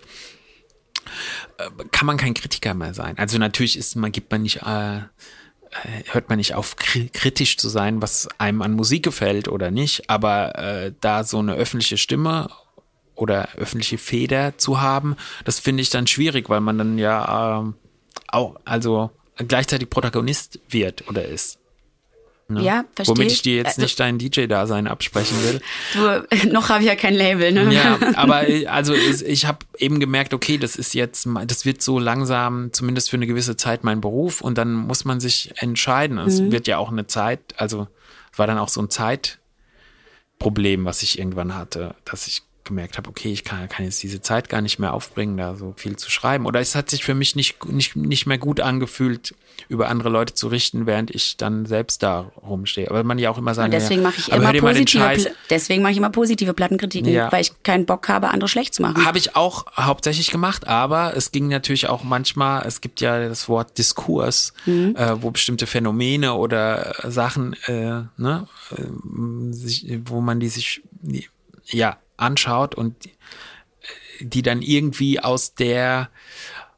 äh, kann man kein Kritiker mehr sein. Also natürlich ist man, gibt man nicht, äh, hört man nicht auf, kri- kritisch zu sein, was einem an Musik gefällt oder nicht, aber äh, da so eine öffentliche Stimme oder öffentliche Feder zu haben, das finde ich dann schwierig, weil man dann ja äh, auch, also gleichzeitig Protagonist wird oder ist. Ne? Ja, verstehe. Womit ich dir jetzt nicht dein D J-Dasein absprechen will. Du, noch habe ich ja kein Label, ne? Ja, aber also ich habe eben gemerkt, okay, das ist jetzt, das wird so langsam, zumindest für eine gewisse Zeit, mein Beruf, und dann muss man sich entscheiden. Es mhm, wird ja auch eine Zeit, also es war dann auch so ein Zeitproblem, was ich irgendwann hatte, dass ich gemerkt habe, okay, ich kann, kann jetzt diese Zeit gar nicht mehr aufbringen, da so viel zu schreiben. Oder es hat sich für mich nicht, nicht, nicht mehr gut angefühlt, über andere Leute zu richten, während ich dann selbst da rumstehe. Aber man ja auch immer sagen, deswegen ja, mache ich immer positive, Pl- deswegen mache ich immer positive Plattenkritiken, ja, weil ich keinen Bock habe, andere schlecht zu machen. Habe ich auch hauptsächlich gemacht, aber es ging natürlich auch manchmal, es gibt ja das Wort Diskurs, mhm, äh, wo bestimmte Phänomene oder Sachen, äh, ne, sich, wo man die sich, ja, anschaut, und die dann irgendwie aus der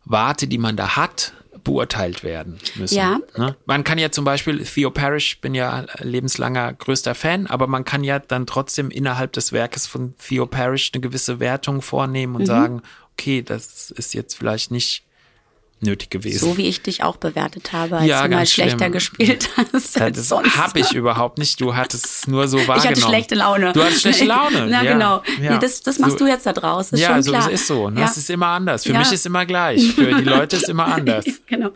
Warte, die man da hat, beurteilt werden müssen. Ja. Ne? Man kann ja zum Beispiel, Theo Parrish, bin ja lebenslanger größter Fan, aber man kann ja dann trotzdem innerhalb des Werkes von Theo Parrish eine gewisse Wertung vornehmen und mhm. sagen, okay, das ist jetzt vielleicht nicht nötig gewesen. So wie ich dich auch bewertet habe, als ja, du mal schlechter schlimm. gespielt hast als das sonst. Das habe ich überhaupt nicht. Du hattest es nur so wahrgenommen. Ich hatte schlechte Laune. Du hattest schlechte Laune. Na ja, genau. Ja. Nee, das, das machst so, du jetzt da draus. Ist ja, schon klar. So, es ist so. Ne? Ja. Es ist immer anders. Für ja. mich ist immer gleich. Für die Leute ist immer anders. Genau.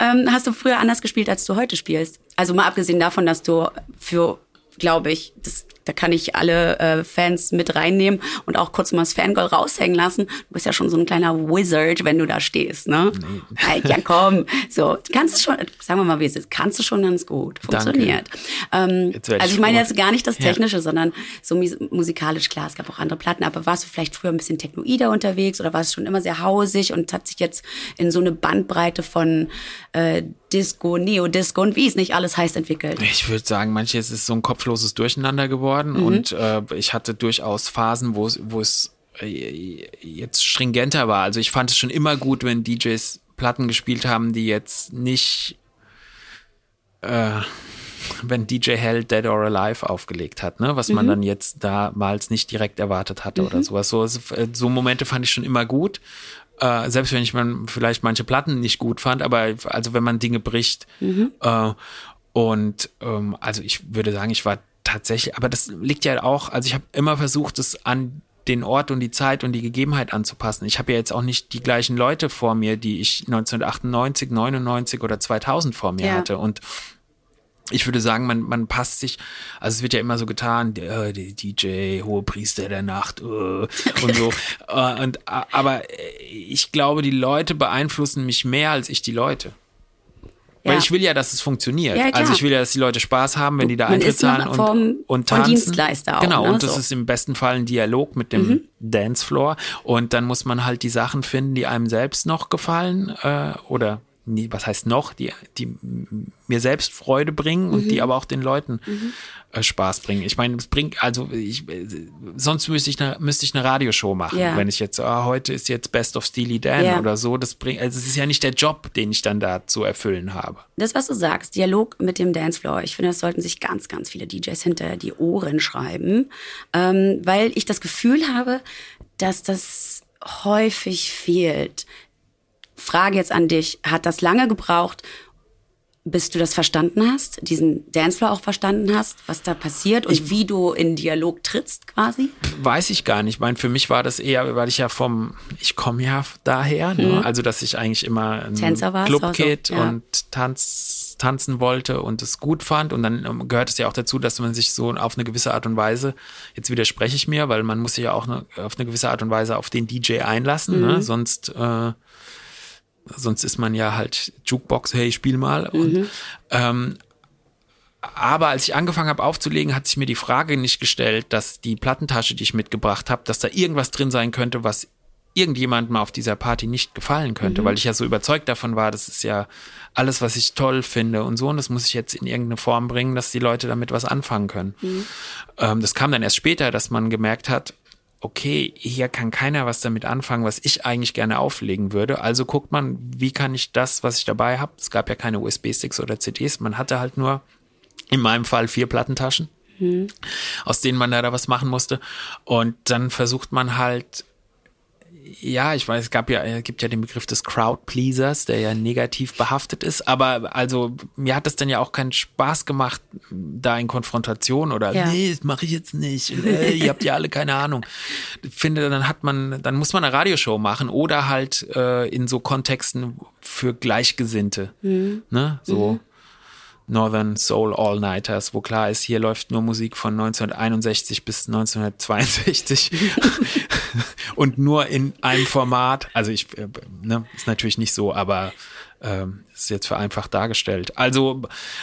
Ähm, hast du früher anders gespielt, als du heute spielst? Also mal abgesehen davon, dass du für, glaube ich, das, da kann ich alle äh, Fans mit reinnehmen und auch kurz mal das Fangirl raushängen lassen. Du bist ja schon so ein kleiner Wizard, wenn du da stehst, ne? Nee. Ja, komm. So, kannst du schon, sagen wir mal, wie es ist, kannst du schon ganz gut. Funktioniert. Ähm, ich also ich meine jetzt gar nicht das Technische, ja. sondern so musikalisch, klar, es gab auch andere Platten, aber warst du vielleicht früher ein bisschen technoider unterwegs oder warst du schon immer sehr hausig und hat sich jetzt in so eine Bandbreite von äh, Disco, Neo-Disco und wie es nicht alles heißt entwickelt? Ich würde sagen, manches ist so ein kopfloses Durcheinander geworden. Mhm. Und äh, ich hatte durchaus Phasen, wo es äh, jetzt stringenter war. Also ich fand es schon immer gut, wenn D Js Platten gespielt haben, die jetzt nicht, äh, wenn D J Hell Dead or Alive aufgelegt hat, ne? Was mhm. man dann jetzt damals nicht direkt erwartet hatte mhm. oder sowas. So, so Momente fand ich schon immer gut. Äh, selbst wenn ich man vielleicht manche Platten nicht gut fand, aber also wenn man Dinge bricht. Mhm. Äh, und ähm, also ich würde sagen, ich war tatsächlich, aber das liegt ja auch, also ich habe immer versucht, es an den Ort und die Zeit und die Gegebenheit anzupassen. Ich habe ja jetzt auch nicht die gleichen Leute vor mir, die ich neunzehnhundertachtundneunzig, neunundneunzig oder zweitausend vor mir ja. hatte. Und ich würde sagen, man, man passt sich, also es wird ja immer so getan, der, der D J, Hohepriester der Nacht äh, und so. äh, und, aber ich glaube, die Leute beeinflussen mich mehr als ich die Leute. Weil ja. ich will ja, dass es funktioniert. Ja, also ich will ja, dass die Leute Spaß haben, wenn die da Eintritt zahlen und, und tanzen. Von Dienstleister auch. Genau, ne? Und das so. ist im besten Fall ein Dialog mit dem mhm. Dancefloor. Und dann muss man halt die Sachen finden, die einem selbst noch gefallen äh, oder nee, was heißt noch, die, die mir selbst Freude bringen und mhm. die aber auch den Leuten mhm. äh, Spaß bringen. Ich meine, es bringt, also ich, sonst müsste ich eine, müsste ich eine Radioshow machen, yeah. wenn ich jetzt, ah, heute ist jetzt Best of Steely Dan yeah. oder so, das bringt, also es ist ja nicht der Job, den ich dann da zu erfüllen habe. Das, was du sagst, Dialog mit dem Dancefloor, ich finde, das sollten sich ganz, ganz viele D Js hinter die Ohren schreiben, ähm, weil ich das Gefühl habe, dass das häufig fehlt. Frage jetzt an dich, hat das lange gebraucht, bis du das verstanden hast, diesen Dancefloor auch verstanden hast, was da passiert und ich, wie du in Dialog trittst quasi? Weiß ich gar nicht. Ich meine, für mich war das eher, weil ich ja vom, ich komme ja daher, hm. ne? Also dass ich eigentlich immer ein Clubkid also, ja. und Tanz, tanzen wollte und es gut fand und dann gehört es ja auch dazu, dass man sich so auf eine gewisse Art und Weise, jetzt widerspreche ich mir, weil man muss sich ja auch eine, auf eine gewisse Art und Weise auf den D J einlassen, mhm. ne? Sonst äh, Sonst ist man ja halt Jukebox, hey, spiel mal. Und, mhm. ähm, aber als ich angefangen habe aufzulegen, hat sich mir die Frage nicht gestellt, dass die Plattentasche, die ich mitgebracht habe, dass da irgendwas drin sein könnte, was irgendjemandem auf dieser Party nicht gefallen könnte, mhm. weil ich ja so überzeugt davon war, das ist ja alles, was ich toll finde und so und das muss ich jetzt in irgendeine Form bringen, dass die Leute damit was anfangen können. Mhm. Ähm, das kam dann erst später, dass man gemerkt hat, okay, hier kann keiner was damit anfangen, was ich eigentlich gerne auflegen würde. Also guckt man, wie kann ich das, was ich dabei habe, es gab ja keine U S B-Sticks oder C Ds, man hatte halt nur, in meinem Fall, vier Plattentaschen, mhm. aus denen man da was machen musste. Und dann versucht man halt, ja, ich weiß, es gab ja, es gibt ja den Begriff des Crowd-Pleasers, der ja negativ behaftet ist, aber also mir hat es dann ja auch keinen Spaß gemacht, da in Konfrontation oder ja. nee, das mache ich jetzt nicht, nee, ihr habt ja alle keine Ahnung. Ich finde, dann hat man, dann muss man eine Radioshow machen oder halt äh, in so Kontexten für Gleichgesinnte, mhm. ne, so. Mhm. Northern Soul All-Nighters, wo klar ist, hier läuft nur Musik von neunzehnhunderteinundsechzig bis neunzehnhundertzweiundsechzig und nur in einem Format. Also ich, ne, ist natürlich nicht so, aber ähm, ist jetzt vereinfacht dargestellt. Also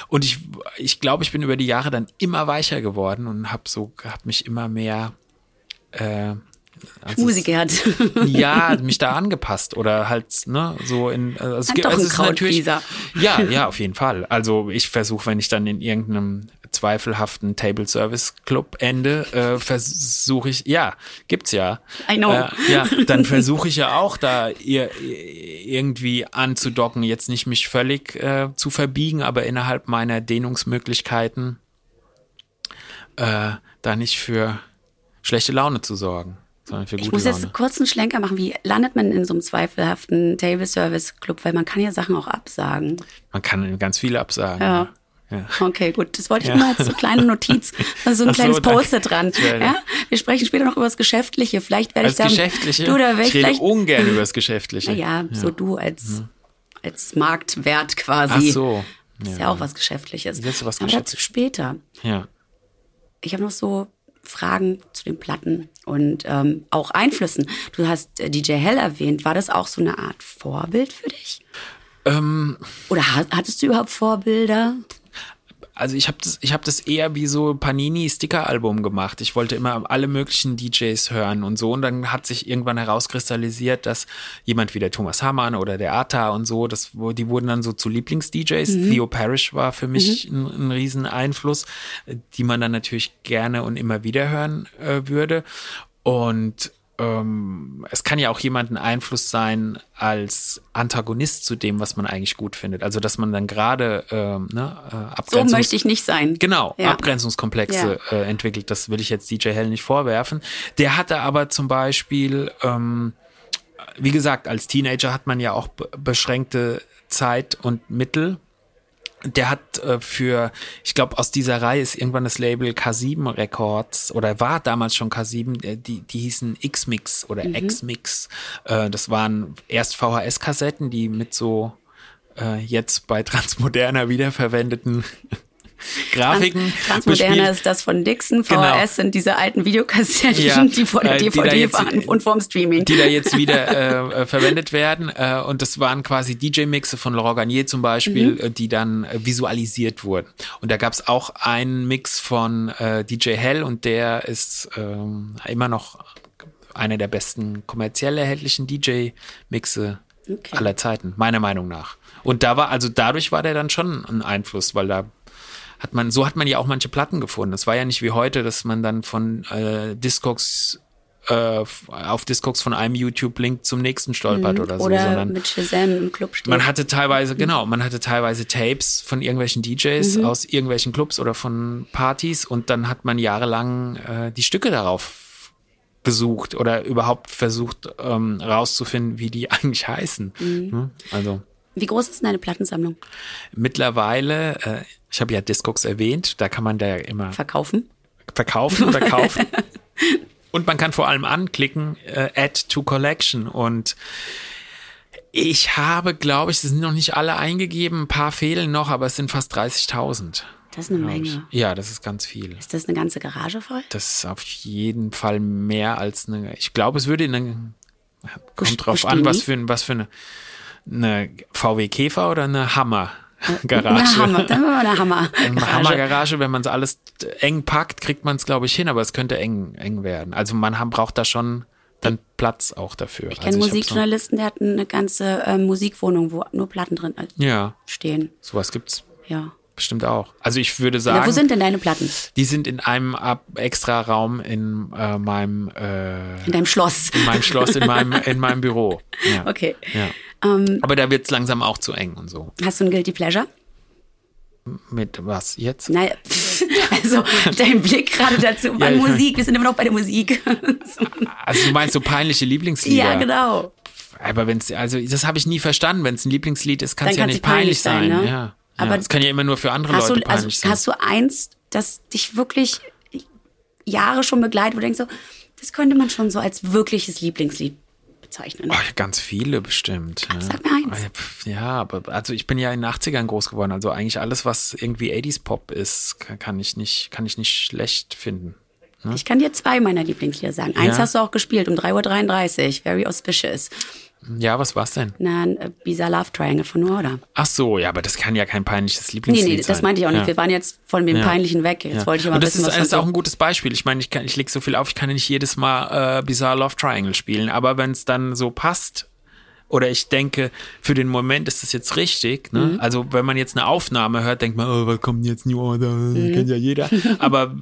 und ich, ich glaube, ich bin über die Jahre dann immer weicher geworden und habe so, habe mich immer mehr äh, Also Musiker hat. Ja, mich da angepasst oder halt, ne, so in, also es gibt, also es ist natürlich, ja, ja, auf jeden Fall. Also ich versuche, wenn ich dann in irgendeinem zweifelhaften Table Service Club Ende äh, versuche ich, ja, gibt's ja. I know. Äh, ja, dann versuche ich ja auch da ihr, irgendwie anzudocken, jetzt nicht mich völlig äh, zu verbiegen, aber innerhalb meiner Dehnungsmöglichkeiten äh, da nicht für schlechte Laune zu sorgen. Ich muss jetzt kurz einen Schlenker machen. Wie landet man in so einem zweifelhaften Table-Service-Club? Weil man kann ja Sachen auch absagen. Man kann ganz viele absagen. Ja. Ja. Okay, gut. Das wollte ich ja. nur als so kleine Notiz, also ein Ach kleines so, Post-it dran. Ja? Wir sprechen später noch über das Geschäftliche. Vielleicht werde als ich sagen, Geschäftliche? Du, da ich rede ungern über das Geschäftliche. Naja, ja. so du als, ja. als Marktwert quasi. Ach so. Ja. Das ist ja auch was Geschäftliches. Das ist was Geschäftliches. Aber dazu später. Ja. Ich habe noch so Fragen zu den Platten und ähm, auch Einflüssen. Du hast D J Hell erwähnt. War das auch so eine Art Vorbild für dich? Ähm, Oder hat, hattest du überhaupt Vorbilder? Also ich habe das, ich hab das eher wie so Panini-Sticker-Album gemacht. Ich wollte immer alle möglichen D Js hören und so. Und dann hat sich irgendwann herauskristallisiert, dass jemand wie der Thomas Hamann oder der Atta und so, das, die wurden dann so zu Lieblings-D Js. Mhm. Theo Parrish war für mich mhm. ein, ein riesen Einfluss, die man dann natürlich gerne und immer wieder hören äh, würde. Und ähm, es kann ja auch jemand ein Einfluss sein als Antagonist zu dem, was man eigentlich gut findet. Also, dass man dann gerade ähm, ne, äh, Abgrenzungs- So möchte ich nicht sein. Genau, ja. Abgrenzungskomplexe ja. Äh, entwickelt. Das will ich jetzt D J Hell nicht vorwerfen. Der hatte aber zum Beispiel, ähm, wie gesagt, als Teenager hat man ja auch b- beschränkte Zeit und Mittel. Der hat äh, für, ich glaube, aus dieser Reihe ist irgendwann das Label K sieben Records oder war damals schon K sieben, die, die hießen X-Mix oder mhm. X-Mix. Äh, das waren erst V H S-Kassetten, die mit so äh, jetzt bei Transmoderner wiederverwendeten Grafiken. Transmoderner bespielt. Ist das von Dixon, V H S genau. sind diese alten Videokassetten, ja, die vor der äh, D V D jetzt, waren und vorm Streaming. Die da jetzt wieder äh, verwendet werden äh, und das waren quasi D J-Mixe von Laurent Garnier zum Beispiel, mhm. die dann äh, visualisiert wurden. Und da gab es auch einen Mix von äh, D J Hell und der ist äh, immer noch einer der besten kommerziell erhältlichen D J-Mixe okay. aller Zeiten, meiner Meinung nach. Und da war, also dadurch war der dann schon ein Einfluss, weil da hat man, so hat man ja auch manche Platten gefunden. Das war ja nicht wie heute, dass man dann von äh, Discogs äh, auf Discogs von einem YouTube-Link zum nächsten stolpert mhm, oder so. Oder sondern mit Shazam im Club steht. Man hatte teilweise, mhm. genau, man hatte teilweise Tapes von irgendwelchen D Js mhm. aus irgendwelchen Clubs oder von Partys und dann hat man jahrelang äh, die Stücke darauf gesucht oder überhaupt versucht ähm, rauszufinden, wie die eigentlich heißen. Mhm. Also. Wie groß ist denn deine Plattensammlung? Mittlerweile, äh, ich habe ja Discogs erwähnt, da kann man da ja immer... Verkaufen? Verkaufen oder kaufen. Und man kann vor allem anklicken, äh, Add to Collection. Und ich habe, glaube ich, es sind noch nicht alle eingegeben, ein paar fehlen noch, aber es sind fast dreißigtausend. Das ist eine Menge. Ja, das ist ganz viel. Ist das eine ganze Garage voll? Das ist auf jeden Fall mehr als eine... Ich glaube, es würde... Eine, kommt drauf an, was für, was für eine... Eine V W Käfer oder eine Hammer-Garage? Eine Hammer, dann haben wir eine Hammer-Garage. Eine Hammer-Garage, wenn man es alles eng packt, kriegt man es, glaube ich, hin, aber es könnte eng, eng werden. Also man haben, braucht da schon dann Platz auch dafür. Ich kenne also Musikjournalisten, so, der hat eine ganze äh, Musikwohnung, wo nur Platten drin ja. stehen. Sowas gibt's. Ja. Bestimmt auch. Also ich würde sagen... Ja, wo sind denn deine Platten? Die sind in einem Ab- extra Raum in äh, meinem... Äh, in deinem Schloss. In meinem Schloss, in meinem, in meinem Büro. Ja. Okay. Ja. Um, aber da wird es langsam auch zu eng und so. Hast du ein Guilty Pleasure? Mit was jetzt? Naja, also dein Blick gerade dazu. Bei ja, Musik, wir sind immer noch bei der Musik. So. Also du meinst so peinliche Lieblingslieder? Ja, genau. Aber wenn es... Also das habe ich nie verstanden. Wenn es ein Lieblingslied ist, kann es ja nicht peinlich sein. sein ne? Ja. Aber ja, das kann ja immer nur für andere Leute du, also sein. Hast du eins, das dich wirklich Jahre schon begleitet, wo du denkst, so, das könnte man schon so als wirkliches Lieblingslied bezeichnen? Oh, ganz viele bestimmt. Ach, sag mir eins. Ja, aber also ich bin ja in den achtzigern groß geworden. Also eigentlich alles, was irgendwie eighties-Pop ist, kann ich nicht, kann ich nicht schlecht finden. Ne? Ich kann dir zwei meiner Lieblingslieder sagen. Eins ja. hast du auch gespielt, um drei Uhr dreiunddreißig, Very Auspicious. Ja, was war's denn? Na, ein Bizarre Love Triangle von New Order. Ach so, ja, aber das kann ja kein peinliches Lieblingslied sein. Nee, nee, das meinte ich auch nicht. Ja. Wir waren jetzt von dem ja. Peinlichen weg. Jetzt ja. wollte ich aber wissen, ist, was das ist auch ein gutes Beispiel. Ich meine, ich, ich lege so viel auf, ich kann nicht jedes Mal äh, Bizarre Love Triangle spielen. Aber wenn es dann so passt, oder ich denke, für den Moment ist das jetzt richtig. Ne? Mhm. Also wenn man jetzt eine Aufnahme hört, denkt man, oh, was kommt jetzt New Order? Mhm. Kennt ja jeder. Aber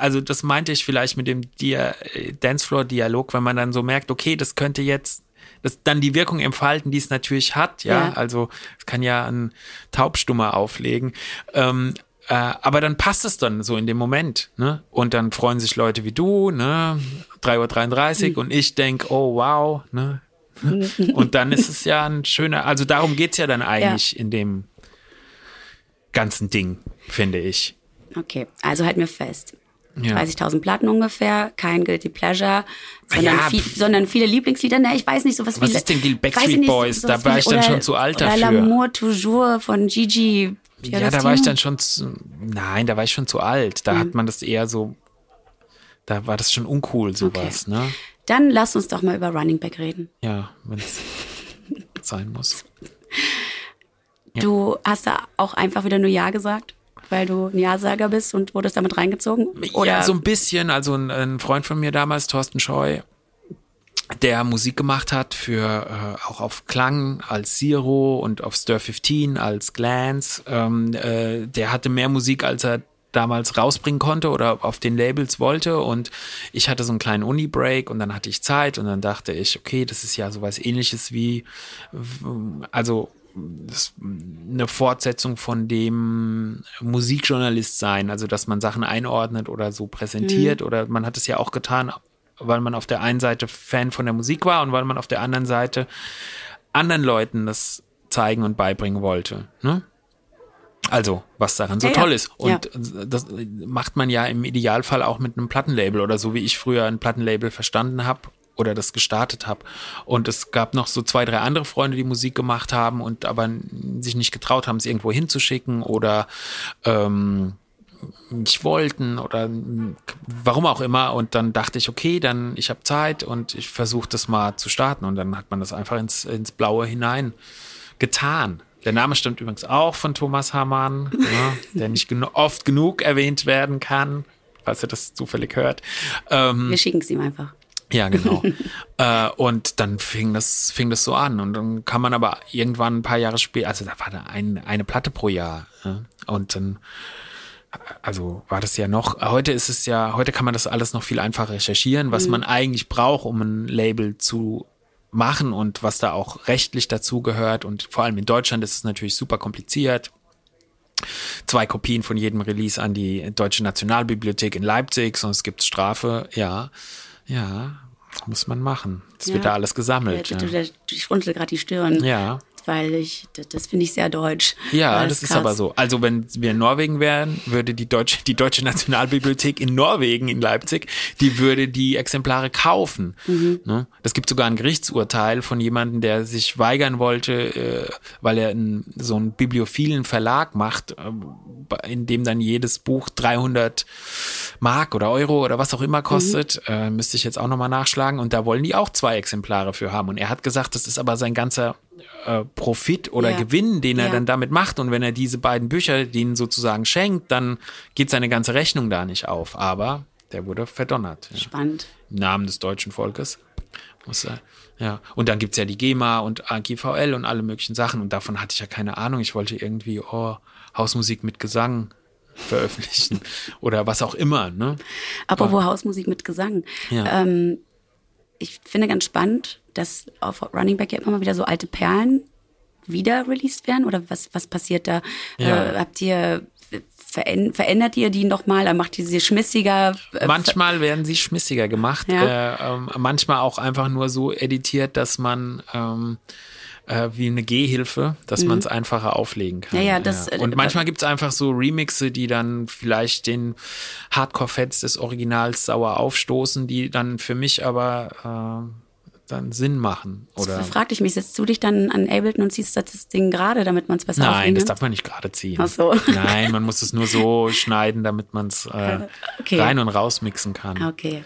also das meinte ich vielleicht mit dem Dia- Dancefloor-Dialog, wenn man dann so merkt, okay, das könnte jetzt das dann die Wirkung entfalten, die es natürlich hat. Ja, ja. Also es kann ja ein Taubstummer auflegen. Ähm, äh, aber dann passt es dann so in dem Moment. Ne? Und dann freuen sich Leute wie du, ne? drei Uhr dreiunddreißig mhm. und ich denke, oh wow, ne? Und dann ist es ja ein schöner, also darum geht es ja dann eigentlich ja. in dem ganzen Ding, finde ich. Okay, also halt mir fest. Ja. dreißigtausend Platten ungefähr, kein Guilty Pleasure, sondern, ja, viel, sondern viele Lieblingslieder. Na, ich weiß nicht, so was. Was viele, ist denn die Backstreet Boys? Da war ich dann schon zu alt dafür. L'amour toujours von Gigi. Ja, da war ich dann schon zu, nein, da war ich schon zu alt. Da mhm. hat man das eher so, da war das schon uncool, sowas. Okay. Ne? Dann lass uns doch mal über Running Back reden. Ja, wenn es sein muss. Du ja. hast da auch einfach wieder nur Ja gesagt? Weil du ein Ja-Sager bist und wurdest damit reingezogen? Oder? Ja, so ein bisschen. Also ein, ein Freund von mir damals, Thorsten Scheu, der Musik gemacht hat für äh, auch auf Klang als Zero und auf Stir fünfzehn als Glance. Ähm, äh, der hatte mehr Musik, als er damals rausbringen konnte oder auf den Labels wollte, und ich hatte so einen kleinen Uni-Break und dann hatte ich Zeit und dann dachte ich, okay, das ist ja sowas Ähnliches wie, also das, eine Fortsetzung von dem Musikjournalist sein, also dass man Sachen einordnet oder so präsentiert, mhm. oder man hat es ja auch getan, weil man auf der einen Seite Fan von der Musik war und weil man auf der anderen Seite anderen Leuten das zeigen und beibringen wollte, ne? Also, was daran so ja, toll ist. Und ja. das macht man ja im Idealfall auch mit einem Plattenlabel oder so, wie ich früher ein Plattenlabel verstanden habe oder das gestartet habe. Und es gab noch so zwei, drei andere Freunde, die Musik gemacht haben und aber sich nicht getraut haben, es irgendwo hinzuschicken oder ähm, nicht wollten oder warum auch immer. Und dann dachte ich, okay, dann ich habe Zeit und ich versuche das mal zu starten. Und dann hat man das einfach ins, ins Blaue hinein getan. Der Name stammt übrigens auch von Thomas Hamann, ja, der nicht genu- oft genug erwähnt werden kann, falls ihr das zufällig hört. Ähm, Wir schicken es ihm einfach. Ja, genau. äh, und dann fing das, fing das so an. Und dann kann man aber irgendwann ein paar Jahre später, also da war da ein, eine Platte pro Jahr. Ja, und dann, also war das ja noch, heute ist es ja, heute kann man das alles noch viel einfacher recherchieren, was mhm. man eigentlich braucht, um ein Label zu machen und was da auch rechtlich dazu gehört, und vor allem in Deutschland ist es natürlich super kompliziert. Zwei Kopien von jedem Release an die Deutsche Nationalbibliothek in Leipzig, sonst gibt's Strafe. Ja, ja, muss man machen. Das ja. wird da alles gesammelt. Ja, du, du, du, ich runzel gerade die Stirn. Ja. Weil ich, das, das finde ich sehr deutsch. Ja, das, das ist krass. Aber so. Also wenn wir in Norwegen wären, würde die Deutsche, die Deutsche Nationalbibliothek in Norwegen, in Leipzig, die würde die Exemplare kaufen. Mhm. Ne? Das gibt sogar ein Gerichtsurteil von jemandem, der sich weigern wollte, äh, weil er in, so einen bibliophilen Verlag macht, äh, in dem dann jedes Buch dreihundert Mark oder Euro oder was auch immer kostet. Mhm. Äh, müsste ich jetzt auch nochmal nachschlagen. Und da wollen die auch zwei Exemplare für haben. Und er hat gesagt, das ist aber sein ganzer Äh, Profit oder ja. Gewinn, den er ja. dann damit macht. Und wenn er diese beiden Bücher denen sozusagen schenkt, dann geht seine ganze Rechnung da nicht auf. Aber der wurde verdonnert. Ja. Spannend. Im Namen des deutschen Volkes. Muss er, ja. Und dann gibt es ja die GEMA und G V L und alle möglichen Sachen. Und davon hatte ich ja keine Ahnung. Ich wollte irgendwie oh, Hausmusik mit Gesang veröffentlichen oder was auch immer. Ne? Apropos Hausmusik mit Gesang. Ja. Ähm, ich finde ganz spannend, dass auf Running Back ja immer mal wieder so alte Perlen wieder released werden? Oder was, was passiert da? Ja. Äh, habt ihr, veränd, verändert ihr die nochmal? Macht ihr sie schmissiger? Manchmal ver- werden sie schmissiger gemacht. Ja. Äh, ähm, manchmal auch einfach nur so editiert, dass man ähm, äh, wie eine Gehhilfe, dass mhm. man es einfacher auflegen kann. Ja, ja, das, ja. Und äh, manchmal gibt es einfach so Remixe, die dann vielleicht den Hardcore-Fans des Originals sauer aufstoßen, die dann für mich aber Äh, dann Sinn machen. Oder das fragte ich mich, setzt du dich dann an Ableton und ziehst das Ding gerade, damit man es besser aufnehmen kann? Nein, das darf man nicht gerade ziehen. Ach so. Nein, man muss es nur so schneiden, damit man es äh, okay. rein und raus mixen kann. Okay.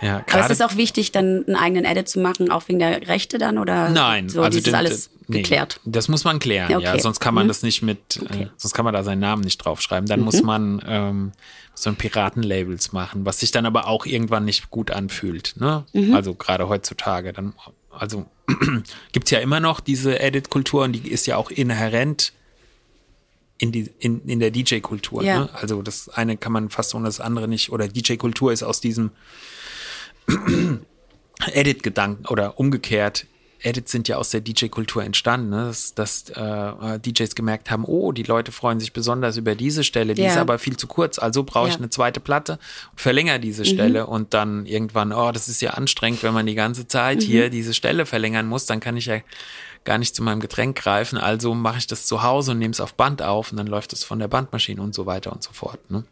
Ja, grade, aber ist es auch wichtig, dann einen eigenen Edit zu machen, auch wegen der Rechte dann? Oder nein, so, also das ist alles nee, geklärt. Das muss man klären, okay. ja. Sonst kann man mhm. das nicht mit, okay. äh, sonst kann man da seinen Namen nicht draufschreiben. Dann mhm. muss man ähm, so ein Piratenlabels machen, was sich dann aber auch irgendwann nicht gut anfühlt. Ne? Mhm. Also gerade heutzutage. Dann also gibt es ja immer noch diese Edit-Kultur und die ist ja auch inhärent in, die, in, in der D J-Kultur. Ja. Ne? Also das eine kann man fast ohne das andere nicht, oder D J-Kultur ist aus diesem Edit-Gedanken oder umgekehrt. Edits sind ja aus der D J-Kultur entstanden, ne? dass, dass äh, D Js gemerkt haben, oh, die Leute freuen sich besonders über diese Stelle, die ja. ist aber viel zu kurz, also brauche ja. ich eine zweite Platte und verlängere diese mhm. Stelle und dann irgendwann, oh, das ist ja anstrengend, wenn man die ganze Zeit mhm. hier diese Stelle verlängern muss, dann kann ich ja gar nicht zu meinem Getränk greifen, also mache ich das zu Hause und nehme es auf Band auf und dann läuft es von der Bandmaschine und so weiter und so fort. Ne?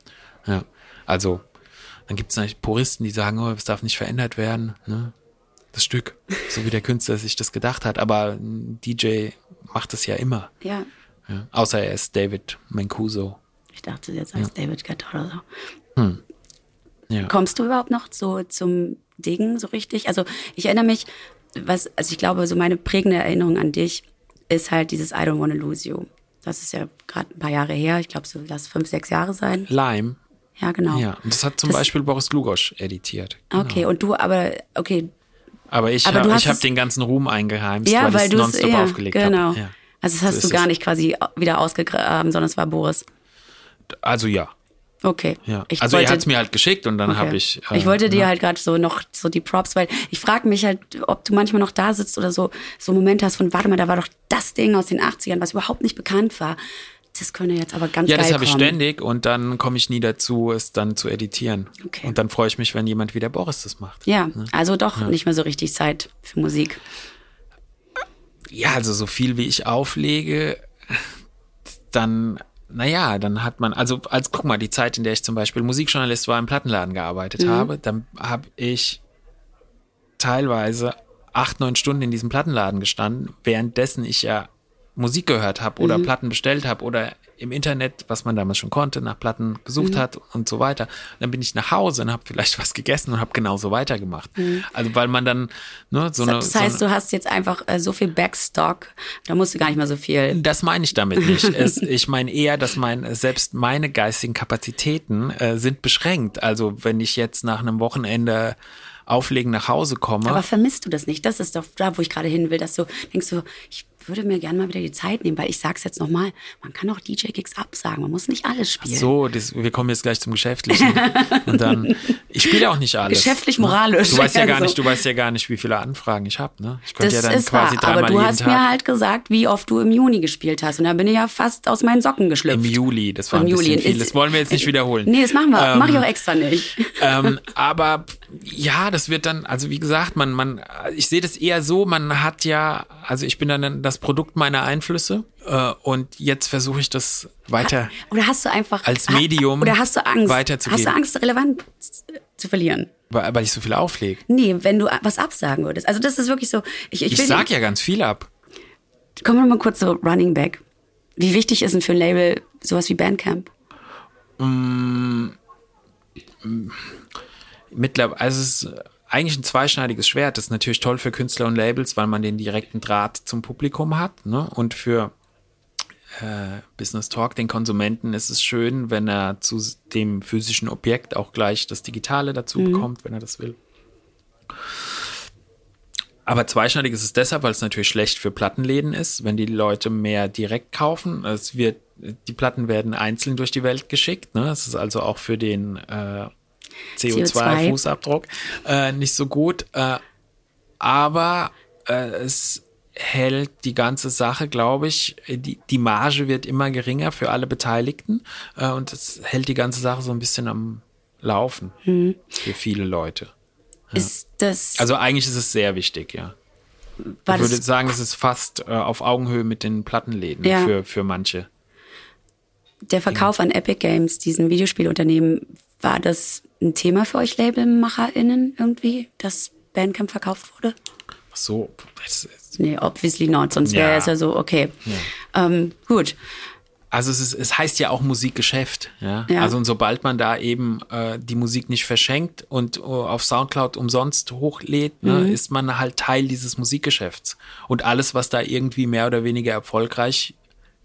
Ja, also dann gibt es natürlich Puristen, die sagen, oh, es darf nicht verändert werden, ne? Das Stück, so wie der Künstler sich das gedacht hat. Aber ein D J macht das ja immer. Ja. ja. Außer er ist David Mancuso. Ich dachte, jetzt heißt ja. David Guetta oder so. Hm. Ja. Kommst du überhaupt noch so zum Degen so richtig? Also ich erinnere mich, was, also ich glaube, so meine prägende Erinnerung an dich ist halt dieses I don't wanna lose you. Das ist ja gerade ein paar Jahre her. Ich glaube, so lass fünf, sechs Jahre sein. Lime. Ja, genau. Ja, und das hat zum das, Beispiel Boris Glugosch editiert. Genau. Okay, und du aber, okay, Aber ich habe hab den ganzen Ruhm eingeheimst, ja, weil ich es nonstop ja, aufgelegt genau. habe. Ja. Also das hast so du gar es. nicht quasi wieder ausgegraben, sondern es war Boris. Also ja. Okay. Ja. Ich also wollte, er hat es mir halt geschickt und dann okay. habe ich... Äh, ich wollte ja. dir halt gerade so noch so die Props, weil ich frage mich halt, ob du manchmal noch da sitzt oder so, so Momente hast von, warte mal, da war doch das Ding aus den achtzigern, was überhaupt nicht bekannt war. Das könnte jetzt aber ganz ja, geil kommen. Ja, das habe ich ständig und dann komme ich nie dazu, es dann zu editieren. Okay. Und dann freue ich mich, wenn jemand wie der Boris das macht. Ja, ne? also doch ja. nicht mehr so richtig Zeit für Musik. Ja, also so viel wie ich auflege, dann, naja, dann hat man, also als guck mal, die Zeit, in der ich zum Beispiel Musikjournalist war, im Plattenladen gearbeitet mhm. habe, dann habe ich teilweise acht, neun Stunden in diesem Plattenladen gestanden, währenddessen ich ja Musik gehört habe oder mhm. Platten bestellt habe oder im Internet, was man damals schon konnte, nach Platten gesucht mhm. hat und so weiter. Und dann bin ich nach Hause und habe vielleicht was gegessen und habe genauso weitergemacht. Mhm. Also weil man dann ne, so das, eine... Das heißt, so eine, du hast jetzt einfach äh, so viel Backstock, da musst du gar nicht mehr so viel... Das meine ich damit nicht. es, ich meine eher, dass mein selbst meine geistigen Kapazitäten äh, sind beschränkt. Also wenn ich jetzt nach einem Wochenende... auflegen nach Hause komme. Aber vermisst du das nicht? Das ist doch da, wo ich gerade hin will, dass du denkst so, ich würde mir gerne mal wieder die Zeit nehmen, weil ich sag's jetzt nochmal, man kann auch D J-Gigs absagen, man muss nicht alles spielen. Ach so, das, wir kommen jetzt gleich zum Geschäftlichen. Und dann, ich spiele auch nicht alles. Geschäftlich, moralisch. Ne? Du weißt ja, ja gar so. nicht, du weißt ja gar nicht, wie viele Anfragen ich habe. Ne? Ich könnte das ja dann quasi dreimal jeden Tag. Aber du hast mir halt gesagt, wie oft du im Juni gespielt hast. Und da bin ich ja fast aus meinen Socken geschlüpft. Im Juli, das war Im ein bisschen Juli. viel. Das wollen wir jetzt nicht wiederholen. Nee, das machen wir. Ähm, Mache ich auch extra nicht. Ähm, aber ja, das Das wird dann, also wie gesagt, man, man, ich sehe das eher so, man hat ja, also ich bin dann das Produkt meiner Einflüsse äh, und jetzt versuche ich das weiter oder hast du einfach, als Medium oder hast du Angst, weiterzugeben. Hast du Angst, Relevanz zu verlieren? Weil, weil ich so viel auflege? Nee, wenn du was absagen würdest. Also das ist wirklich so. Ich, ich, ich sag nicht, ja ganz viel ab. Kommen wir mal kurz zu Running Back. Wie wichtig ist denn für ein Label sowas wie Bandcamp? Mm, mm. Mittlerweile, also es ist eigentlich ein zweischneidiges Schwert. Das ist natürlich toll für Künstler und Labels, weil man den direkten Draht zum Publikum hat. Ne? Und für äh, Business Talk, den Konsumenten, ist es schön, wenn er zu dem physischen Objekt auch gleich das Digitale dazu mhm. bekommt, wenn er das will. Aber zweischneidig ist es deshalb, weil es natürlich schlecht für Plattenläden ist, wenn die Leute mehr direkt kaufen. Es wird, die Platten werden einzeln durch die Welt geschickt. Ne? Das ist also auch für den... Äh, C O zwei Fußabdruck äh, nicht so gut, äh, aber äh, es hält die ganze Sache, glaube ich, die, die Marge wird immer geringer für alle Beteiligten äh, und es hält die ganze Sache so ein bisschen am Laufen hm. für viele Leute. Ja. Ist das also eigentlich ist es sehr wichtig, ja. Ich würde sagen, es ist fast äh, auf Augenhöhe mit den Plattenläden ja. für, für manche. Der Verkauf ja. an Epic Games, diesen Videospielunternehmen, war das ein Thema für euch LabelmacherInnen irgendwie, dass Bandcamp verkauft wurde? Ach so. Das ist nee, obviously not, sonst ja. wäre es ja so, okay. Ja. Ähm, gut. Also es, ist, es heißt ja auch Musikgeschäft. Ja? Ja. Also und sobald man da eben äh, die Musik nicht verschenkt und uh, auf Soundcloud umsonst hochlädt, ne, mhm. ist man halt Teil dieses Musikgeschäfts. Und alles, was da irgendwie mehr oder weniger erfolgreich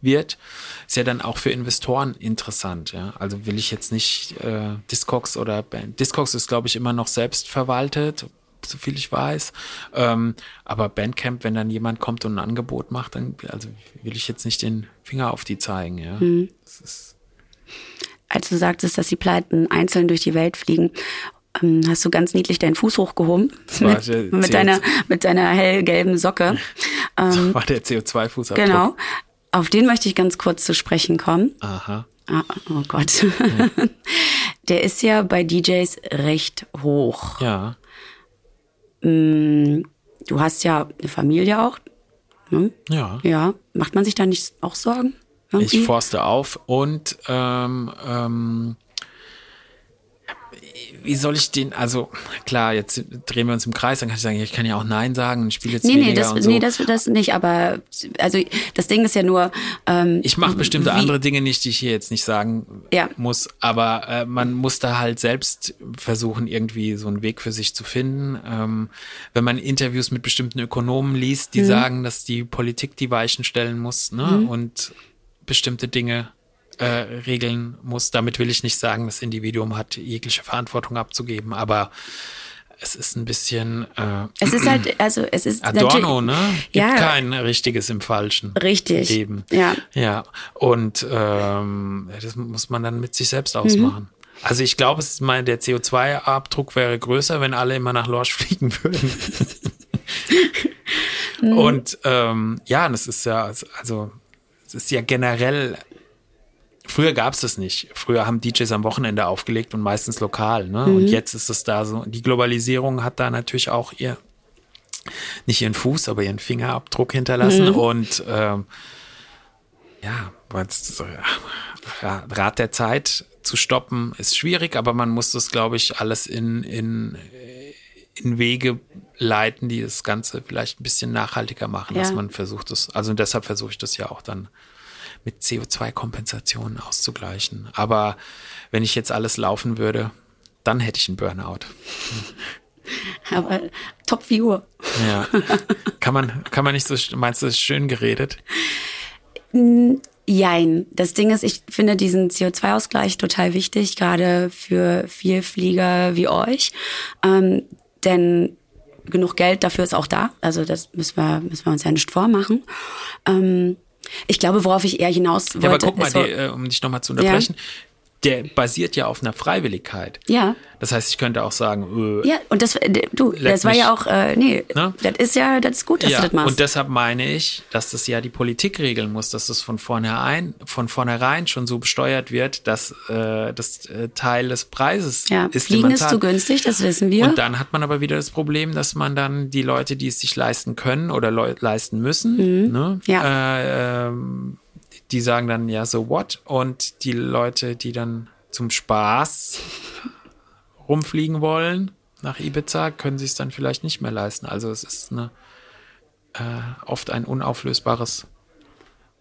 wird, ist ja dann auch für Investoren interessant. Ja? Also will ich jetzt nicht äh, Discogs oder Band. Discogs ist, glaube ich, immer noch selbst verwaltet. soviel ich weiß. Ähm, aber Bandcamp, wenn dann jemand kommt und ein Angebot macht, dann also will ich jetzt nicht den Finger auf die zeigen. Ja. Hm. Das ist Als du sagtest, dass die Platten einzeln durch die Welt fliegen, hast du ganz niedlich deinen Fuß hochgehoben mit, mit, deiner, mit deiner hellgelben Socke. Das ähm, war der C O zwei Fußabdruck. Genau. Auf den möchte ich ganz kurz zu sprechen kommen. Aha. Ah, oh Gott. Ja. Der ist ja bei D Js recht hoch. Ja. Du hast ja eine Familie auch. Hm? Ja. Ja. Macht man sich da nicht auch Sorgen? Irgendwie? Ich forste auf und ähm, ähm, wie soll ich den, also klar, jetzt drehen wir uns im Kreis, dann kann ich sagen, ich kann ja auch Nein sagen und spiele jetzt nee, weniger nee, das, und so. Nee, das das nicht, aber also das Ding ist ja nur... Ähm, ich mache bestimmte wie, andere Dinge nicht, die ich hier jetzt nicht sagen ja. muss, aber äh, man muss da halt selbst versuchen, irgendwie so einen Weg für sich zu finden. Ähm, wenn man Interviews mit bestimmten Ökonomen liest, die mhm. sagen, dass die Politik die Weichen stellen muss, ne, mhm. und bestimmte Dinge äh, regeln muss. Damit will ich nicht sagen, das Individuum hat jegliche Verantwortung abzugeben, aber es ist ein bisschen äh, es ist halt, also es ist Adorno, ne? Gibt ja, kein Richtiges im Falschen. Richtig. Leben. Ja. Ja. Und ähm, das muss man dann mit sich selbst ausmachen. Mhm. Also ich glaube, es ist mein, der C O zwei Abdruck wäre größer, wenn alle immer nach Lorsch fliegen würden. mhm. Und ähm, ja, das ist ja, also es ist ja generell, früher gab es das nicht. Früher haben D Js am Wochenende aufgelegt und meistens lokal. Ne? Mhm. Und jetzt ist es da so. Die Globalisierung hat da natürlich auch ihr, nicht ihren Fuß, aber ihren Fingerabdruck hinterlassen. Mhm. Und ähm, ja, Rat der Zeit zu stoppen ist schwierig, aber man muss das, glaube ich, alles in, in, in Wege leiten, die das Ganze vielleicht ein bisschen nachhaltiger machen, ja. dass man versucht das, also deshalb versuche ich das ja auch dann mit C O zwei Kompensationen auszugleichen. Aber wenn ich jetzt alles laufen würde, dann hätte ich einen Burnout. Aber Top-Figur. Ja. Kann man, kann man nicht so, meinst du, das ist schön geredet? Jein. Das Ding ist, ich finde diesen C O zwei Ausgleich total wichtig, gerade für Vielflieger wie euch. Ähm, denn genug Geld dafür ist auch da. Also das müssen wir, müssen wir uns ja nicht vormachen. Ähm, ich glaube, worauf ich eher hinaus wollte... Ja, aber guck mal, die, äh, um dich nochmal zu unterbrechen, ja. der basiert ja auf einer Freiwilligkeit. Ja. Das heißt, ich könnte auch sagen... Äh, ja, und das, du, das war mich, ja auch... Äh, nee, ne? das ist ja, das ist gut, dass ja, du das machst. Und deshalb meine ich, dass das ja die Politik regeln muss, dass das von vornherein, von vornherein schon so besteuert wird, dass äh, das äh, Teil des Preises ja, ist. Fliegen ist zu günstig, das wissen wir. Und dann hat man aber wieder das Problem, dass man dann die Leute, die es sich leisten können oder le- leisten müssen, mhm. ne? Ja. Äh, ähm, die sagen dann, ja, so what? Und die Leute, die dann zum Spaß rumfliegen wollen nach Ibiza, können sich es dann vielleicht nicht mehr leisten. Also es ist eine, äh, oft ein unauflösbares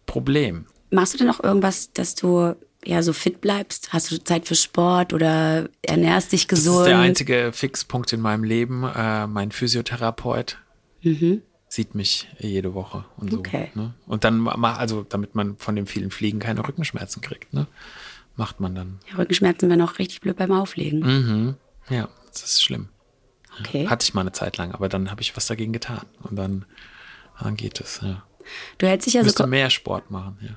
Problem. Machst du denn auch irgendwas, dass du ja so fit bleibst? Hast du Zeit für Sport oder ernährst dich gesund? Das ist der einzige Fixpunkt in meinem Leben. Äh, mein Physiotherapeut. Mhm. sieht mich jede Woche und so. Okay. Ne? Und dann, ma- also damit man von dem vielen Fliegen keine Rückenschmerzen kriegt, ne? macht man dann. Ja, Rückenschmerzen wären auch richtig blöd beim Auflegen. Mhm. Ja, das ist schlimm. Okay. Ja, hatte ich mal eine Zeit lang, aber dann habe ich was dagegen getan. Und dann, dann geht es, ja. Du hältst dich ja so... Müsste mehr Sport machen, ja.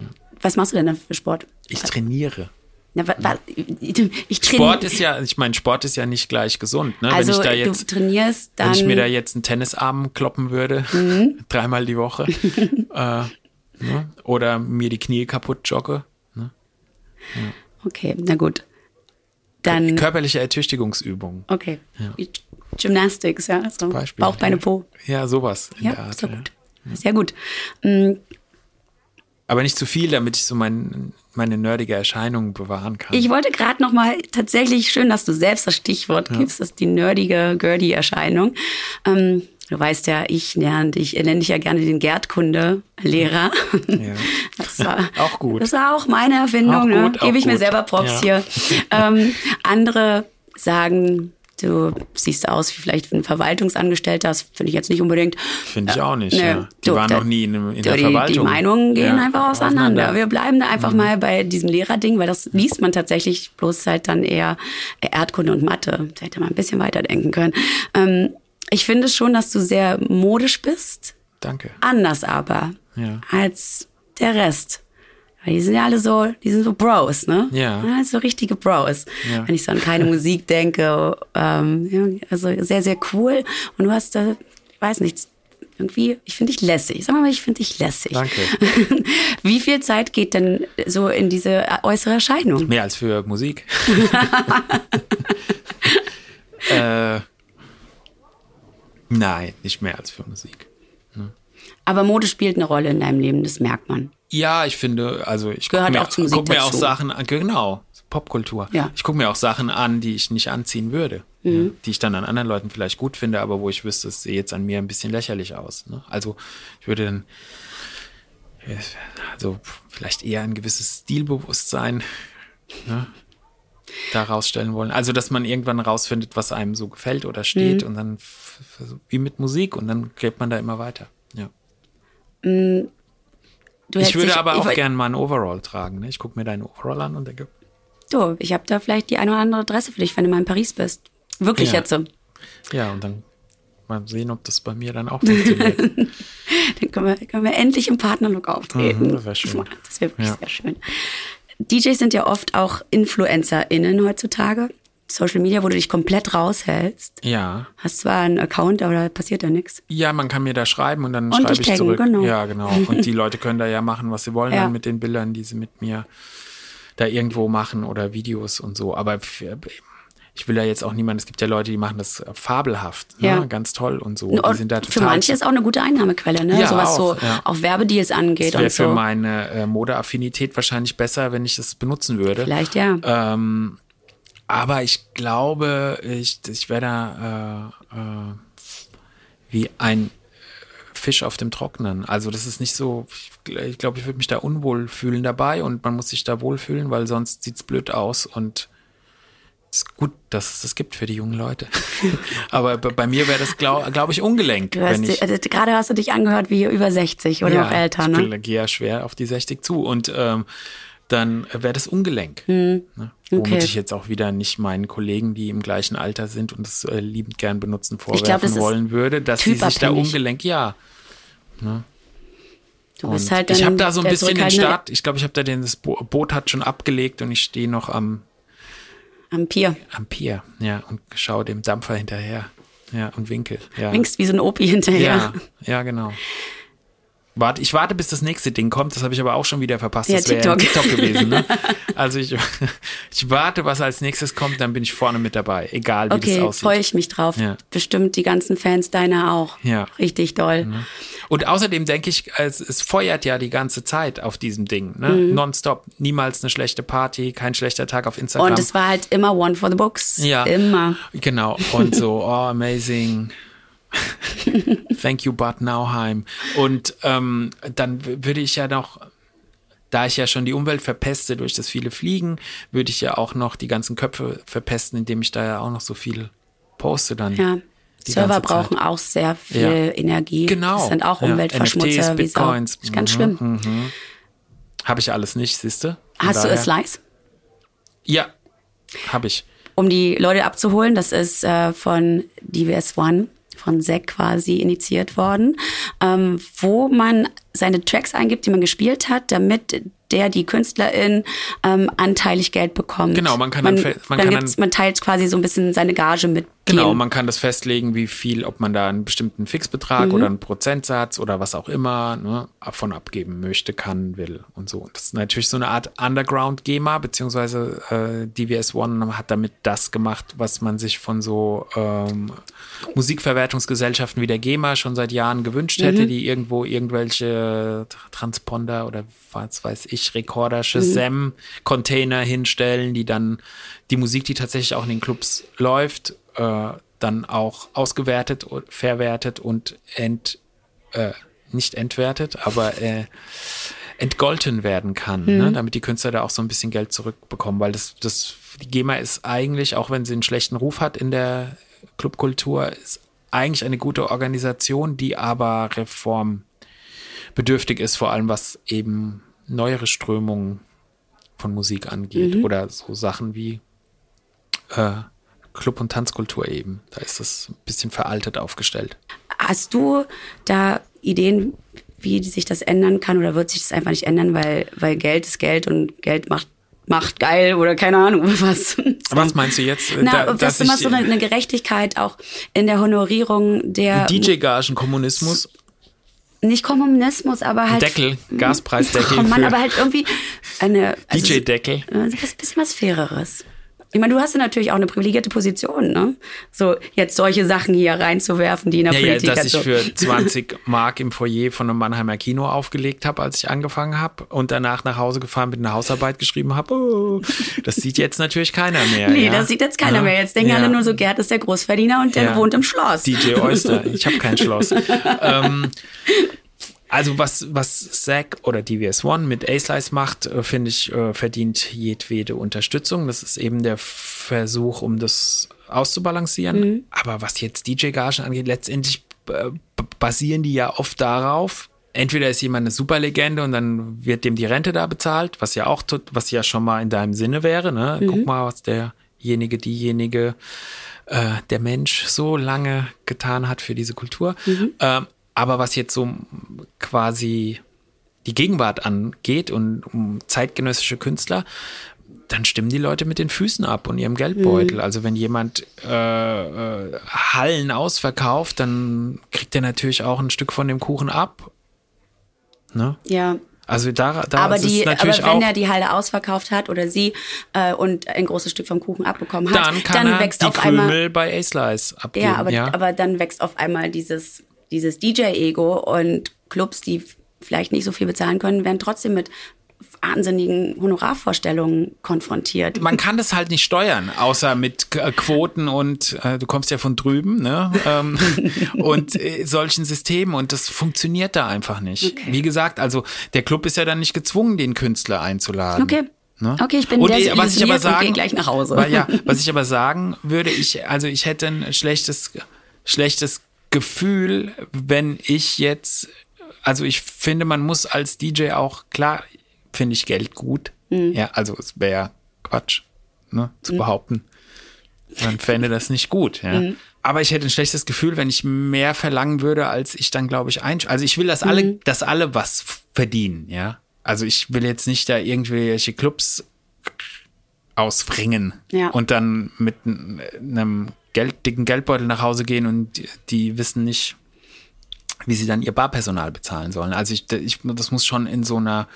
ja. Was machst du denn dann für Sport? Ich trainiere. Na, wa, wa, ich train- Sport ist ja, ich meine, Sport ist ja nicht gleich gesund. Ne? Also wenn ich da jetzt, du trainierst, dann wenn ich mir da jetzt einen Tennisarm kloppen würde, mhm. dreimal die Woche, äh, ne? oder mir die Knie kaputt jogge. Ne? Ja. Okay, na gut. Dann körperliche Ertüchtigungsübungen. Okay. Ja. Gymnastics, ja. Also Beispiel, Bauch, Beine, Po. Ja, sowas. In ja, der Art, so gut. Ja. Sehr gut. Mhm. Aber nicht zu viel, damit ich so mein, meine nerdige Erscheinung bewahren kann. Ich wollte gerade noch mal tatsächlich, schön, dass du selbst das Stichwort ja. gibst, das ist die nerdige, girdy Erscheinung. Ähm, du weißt ja, ich nenne dich, nenne dich ja gerne den Gerd-Kunde-Lehrer. Ja. Das war, auch gut. Das war auch meine Erfindung. Auch gut, ne? Gebe ich gut. mir selber Props ja. hier. Ähm, andere sagen du siehst aus wie vielleicht ein Verwaltungsangestellter, das finde ich jetzt nicht unbedingt. Finde ich auch nicht, äh, ne, ja. Die du, waren da, noch nie in, in du, der die, Verwaltung. Die Meinungen gehen ja, einfach auseinander. Wir bleiben da einfach mhm. mal bei diesem Lehrerding, weil das liest man tatsächlich bloß halt dann eher Erdkunde und Mathe. Da hätte man ein bisschen weiterdenken können. Ähm, ich finde schon, dass du sehr modisch bist. Danke. Anders aber ja. als der Rest. Weil die sind ja alle so, die sind so Bros, ne? Ja. ja so richtige Bros. Ja. Wenn ich so an keine Musik denke, ähm, also sehr, sehr cool. Und du hast da, ich weiß nicht, irgendwie, ich finde dich lässig. Sag mal, ich finde dich lässig. Danke. Wie viel Zeit geht denn so in diese äußere Erscheinung? Mehr als für Musik. äh, nein, nicht mehr als für Musik. Hm. Aber Mode spielt eine Rolle in deinem Leben, das merkt man. Ja, ich finde, also ich gucke mir, guck mir auch Sachen an, genau, Popkultur. Ja. Ich gucke mir auch Sachen an, die ich nicht anziehen würde, mhm. ja, die ich dann an anderen Leuten vielleicht gut finde, aber wo ich wüsste, es sieht jetzt an mir ein bisschen lächerlich aus. Ne? Also ich würde dann, also vielleicht eher ein gewisses Stilbewusstsein ne, da rausstellen wollen. Also dass man irgendwann rausfindet, was einem so gefällt oder steht mhm. und dann wie mit Musik und dann geht man da immer weiter. Ja. Mhm. Ich würde sich, aber auch gerne mal einen Overall tragen. Ne? Ich gucke mir deinen Overall an und denke... Du, ich habe da vielleicht die eine oder andere Adresse für dich, wenn du mal in Paris bist. Wirklich ja. jetzt so. Ja, und dann mal sehen, ob das bei mir dann auch funktioniert. Dann können wir, können wir endlich im Partnerlook auftreten. Mhm, das wäre schön. Das wäre wirklich ja. sehr schön. D Js sind ja oft auch InfluencerInnen heutzutage. Social Media, wo du dich komplett raushältst. Ja. Hast zwar einen Account, aber da passiert ja nichts. Ja, man kann mir da schreiben und dann und schreibe ich taggen, zurück. Genau. Ja, genau. Und die Leute können da ja machen, was sie wollen ja. dann mit den Bildern, die sie mit mir da irgendwo machen oder Videos und so. Aber ich will ja jetzt auch niemanden, es gibt ja Leute, die machen das fabelhaft, ja. ne? ganz toll und so. Und die sind da total für manche ist auch eine gute Einnahmequelle, ne? Ja, so was auch, so ja. auch Werbedeals angeht und so. Das wäre für meine äh, Modeaffinität wahrscheinlich besser, wenn ich das benutzen würde. Vielleicht, ja. Ähm, Aber ich glaube, ich, ich wäre da äh, äh, wie ein Fisch auf dem Trocknen. Also das ist nicht so, ich glaube, ich würde mich da unwohl fühlen dabei und man muss sich da wohlfühlen, weil sonst sieht's blöd aus und es ist gut, dass es das gibt für die jungen Leute. Aber bei mir wäre das, glaube glaub ich, ungelenk. Wenn ich, gerade hast du dich angehört wie über sechzig oder ja, auch älter. Ne? Ich gehe ja schwer auf die sechzig zu und ähm, dann wäre das ungelenk. Hm. Ne? Womit okay. ich jetzt auch wieder nicht meinen Kollegen, die im gleichen Alter sind und das äh, liebend gern benutzen, vorwerfen glaub, das wollen würde, dass sie sich da ungelenk, ja. Ne? Du bist halt ich habe da so ein bisschen den Start, ich glaube, ich habe da den, das Boot hat schon abgelegt und ich stehe noch am am Pier. Am Pier, ja, und schaue dem Dampfer hinterher. Ja, und winke. Ja. Winkst wie so ein Opi hinterher. Ja, ja genau. Warte, ich warte, bis das nächste Ding kommt. Das habe ich aber auch schon wieder verpasst. Ja, das wäre TikTok. TikTok gewesen. Ne? Also ich, ich warte, was als nächstes kommt, dann bin ich vorne mit dabei. Egal, wie okay, das aussieht. Okay, freue ich mich drauf. Ja. Bestimmt die ganzen Fans deiner auch. Ja. Richtig doll. Mhm. Und außerdem denke ich, es, es feuert ja die ganze Zeit auf diesem Ding. Ne? Mhm. Nonstop. Niemals eine schlechte Party, kein schlechter Tag auf Instagram. Und es war halt immer one for the books. Ja. Immer. Genau. Und so, oh, amazing. Thank you, but now heim. Und ähm, dann w- würde ich ja noch, da ich ja schon die Umwelt verpeste durch das viele Fliegen, würde ich ja auch noch die ganzen Köpfe verpesten, indem ich da ja auch noch so viel poste dann. Ja, Server brauchen auch sehr viel ja. Energie. Genau. Das sind auch Umweltverschmutzer. Ja. N F Ts, Bitcoins. Ist ganz mhm, schlimm. Mhm. Habe ich alles nicht, siehst du? Hast daher. Du Slice? Ja, habe ich. Um die Leute abzuholen, das ist äh, von D W S One. Von Zack quasi initiiert worden, ähm, wo man seine Tracks eingibt, die man gespielt hat, damit der, die Künstlerin, ähm, anteilig Geld bekommt. Genau, man kann man, dann, man, dann kann dann, man teilt quasi so ein bisschen seine Gage mit. Genau, man kann das festlegen, wie viel, ob man da einen bestimmten Fixbetrag mhm. oder einen Prozentsatz oder was auch immer ne, davon abgeben möchte, kann, will und so. Und das ist natürlich so eine Art Underground-G E M A, beziehungsweise äh, D W S One hat damit das gemacht, was man sich von so ähm, Musikverwertungsgesellschaften wie der G E M A schon seit Jahren gewünscht hätte, mhm. die irgendwo irgendwelche Transponder oder was weiß ich, Rekorder, Shazam-Container mhm. hinstellen, die dann die Musik, die tatsächlich auch in den Clubs läuft, dann auch ausgewertet, verwertet und ent, äh, nicht entwertet, aber äh, entgolten werden kann, mhm. ne? Damit die Künstler da auch so ein bisschen Geld zurückbekommen, weil das, das, die GEMA ist eigentlich, auch wenn sie einen schlechten Ruf hat in der Clubkultur, ist eigentlich eine gute Organisation, die aber reformbedürftig ist, vor allem was eben neuere Strömungen von Musik angeht mhm. oder so Sachen wie äh, Club- und Tanzkultur eben. Da ist das ein bisschen veraltet aufgestellt. Hast du da Ideen, wie sich das ändern kann, oder wird sich das einfach nicht ändern, weil, weil Geld ist Geld und Geld macht macht geil oder keine Ahnung was. Was meinst du jetzt? Na, da, das ist immer so eine, eine Gerechtigkeit auch in der Honorierung der... D J-Gagen, Kommunismus? Nicht Kommunismus, aber halt... Deckel, Gaspreisdeckel. Oh Mann, aber halt irgendwie eine... Also D J-Deckel. Ein bisschen was Faireres. Ich meine, du hast ja natürlich auch eine privilegierte Position, ne? So jetzt solche Sachen hier reinzuwerfen, die in der ja, Politik... Ja, dass ich für zwanzig Mark im Foyer von einem Mannheimer Kino aufgelegt habe, als ich angefangen habe und danach nach Hause gefahren bin, eine Hausarbeit geschrieben habe. Oh, das sieht jetzt natürlich keiner mehr. Nee, ja? das sieht jetzt keiner ja? mehr. Jetzt denken ja. alle nur so, Gerd ist der Großverdiener und der ja. wohnt im Schloss. D J Oyster, ich habe kein Schloss. ähm, Also was, was Zack oder D V S eins mit A-Slice macht, finde ich, verdient jedwede Unterstützung. Das ist eben der Versuch, um das auszubalancieren. Mhm. Aber was jetzt D J-Gagen angeht, letztendlich basieren die ja oft darauf, entweder ist jemand eine Superlegende und dann wird dem die Rente da bezahlt, was ja auch tut, was ja schon mal in deinem Sinne wäre, ne? Mhm. Guck mal, was derjenige, diejenige, äh, der Mensch so lange getan hat für diese Kultur. Mhm. Ähm, Aber was jetzt so quasi die Gegenwart angeht und um zeitgenössische Künstler, dann stimmen die Leute mit den Füßen ab und ihrem Geldbeutel. Mhm. Also wenn jemand äh, äh, Hallen ausverkauft, dann kriegt er natürlich auch ein Stück von dem Kuchen ab. Ne? Ja. Also da, da aber ist die, es natürlich aber wenn auch, er die Halle ausverkauft hat oder sie äh, und ein großes Stück vom Kuchen abbekommen hat, dann, kann dann er wächst die auf einmal Krümel bei A-Slice abgeben. Ja aber, ja, aber dann wächst auf einmal dieses Dieses D J-Ego und Clubs, die vielleicht nicht so viel bezahlen können, werden trotzdem mit wahnsinnigen Honorarvorstellungen konfrontiert. Man kann das halt nicht steuern, außer mit Quoten und äh, du kommst ja von drüben, ne? ähm, und äh, solchen Systemen, und das funktioniert da einfach nicht. Okay. Wie gesagt, also der Club ist ja dann nicht gezwungen, den Künstler einzuladen. Okay. Ne? Okay, ich bin und, der, was ich aber sagen, und gehe gleich nach Hause. Weil, ja, was ich aber sagen würde, ich also ich hätte ein schlechtes schlechtes Gefühl, wenn ich jetzt, also ich finde, man muss als D J auch, klar, finde ich Geld gut. Mhm. Ja, also es wäre Quatsch, ne, zu mhm. behaupten. Man fände das nicht gut, ja. Mhm. Aber ich hätte ein schlechtes Gefühl, wenn ich mehr verlangen würde, als ich dann, glaube ich, einsch... Also ich will, dass alle, mhm. dass alle was verdienen, ja. Also ich will jetzt nicht da irgendwelche Clubs ausfringen ja. und dann mit einem Geld, dicken Geldbeutel nach Hause gehen und die, die wissen nicht, wie sie dann ihr Barpersonal bezahlen sollen. Also ich, ich das muss schon in so einer,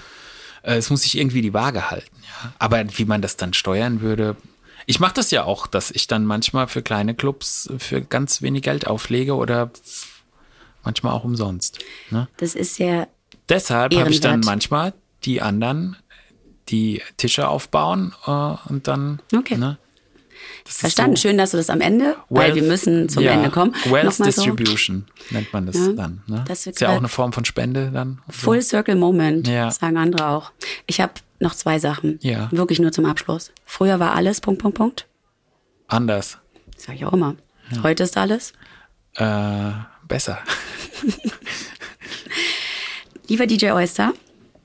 äh, es muss sich irgendwie die Waage halten. Ja? Aber wie man das dann steuern würde, ich mache das ja auch, dass ich dann manchmal für kleine Clubs für ganz wenig Geld auflege oder manchmal auch umsonst. Ne? Das ist ja deshalb habe ich dann manchmal die anderen, die Tische aufbauen äh, und dann, okay. ne? Das Verstanden, so schön, dass du das am Ende, Wealth, weil wir müssen zum ja, Ende kommen. Wealth Distribution so. Nennt man das ja, dann. Ne? Das ist ja auch eine Form von Spende dann. Full so. Circle Moment, ja. sagen andere auch. Ich habe noch zwei Sachen, ja. wirklich nur zum Abschluss. Früher war alles, Punkt, Punkt, Punkt. Anders. Das sag ich auch immer. Ja. Heute ist alles? Äh, besser. Lieber D J Oyster,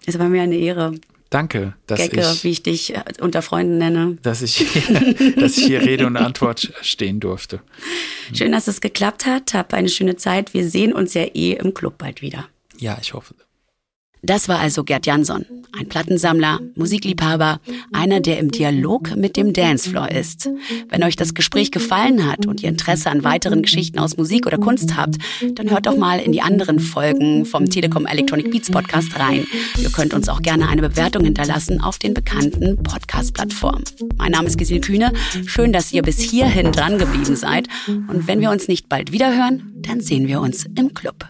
es war mir eine Ehre. Danke, dass Gecke, ich... wie ich dich unter Freunden nenne. Dass ich hier, dass ich hier Rede und Antwort stehen durfte. Schön, dass es geklappt hat. Hab eine schöne Zeit. Wir sehen uns ja eh im Club bald wieder. Ja, ich hoffe. Das war also Gerd Janson, ein Plattensammler, Musikliebhaber, einer, der im Dialog mit dem Dancefloor ist. Wenn euch das Gespräch gefallen hat und ihr Interesse an weiteren Geschichten aus Musik oder Kunst habt, dann hört doch mal in die anderen Folgen vom Telekom Electronic Beats Podcast rein. Ihr könnt uns auch gerne eine Bewertung hinterlassen auf den bekannten Podcast-Plattformen. Mein Name ist Gesine Kühne. Schön, dass ihr bis hierhin dran geblieben seid. Und wenn wir uns nicht bald wiederhören, dann sehen wir uns im Club.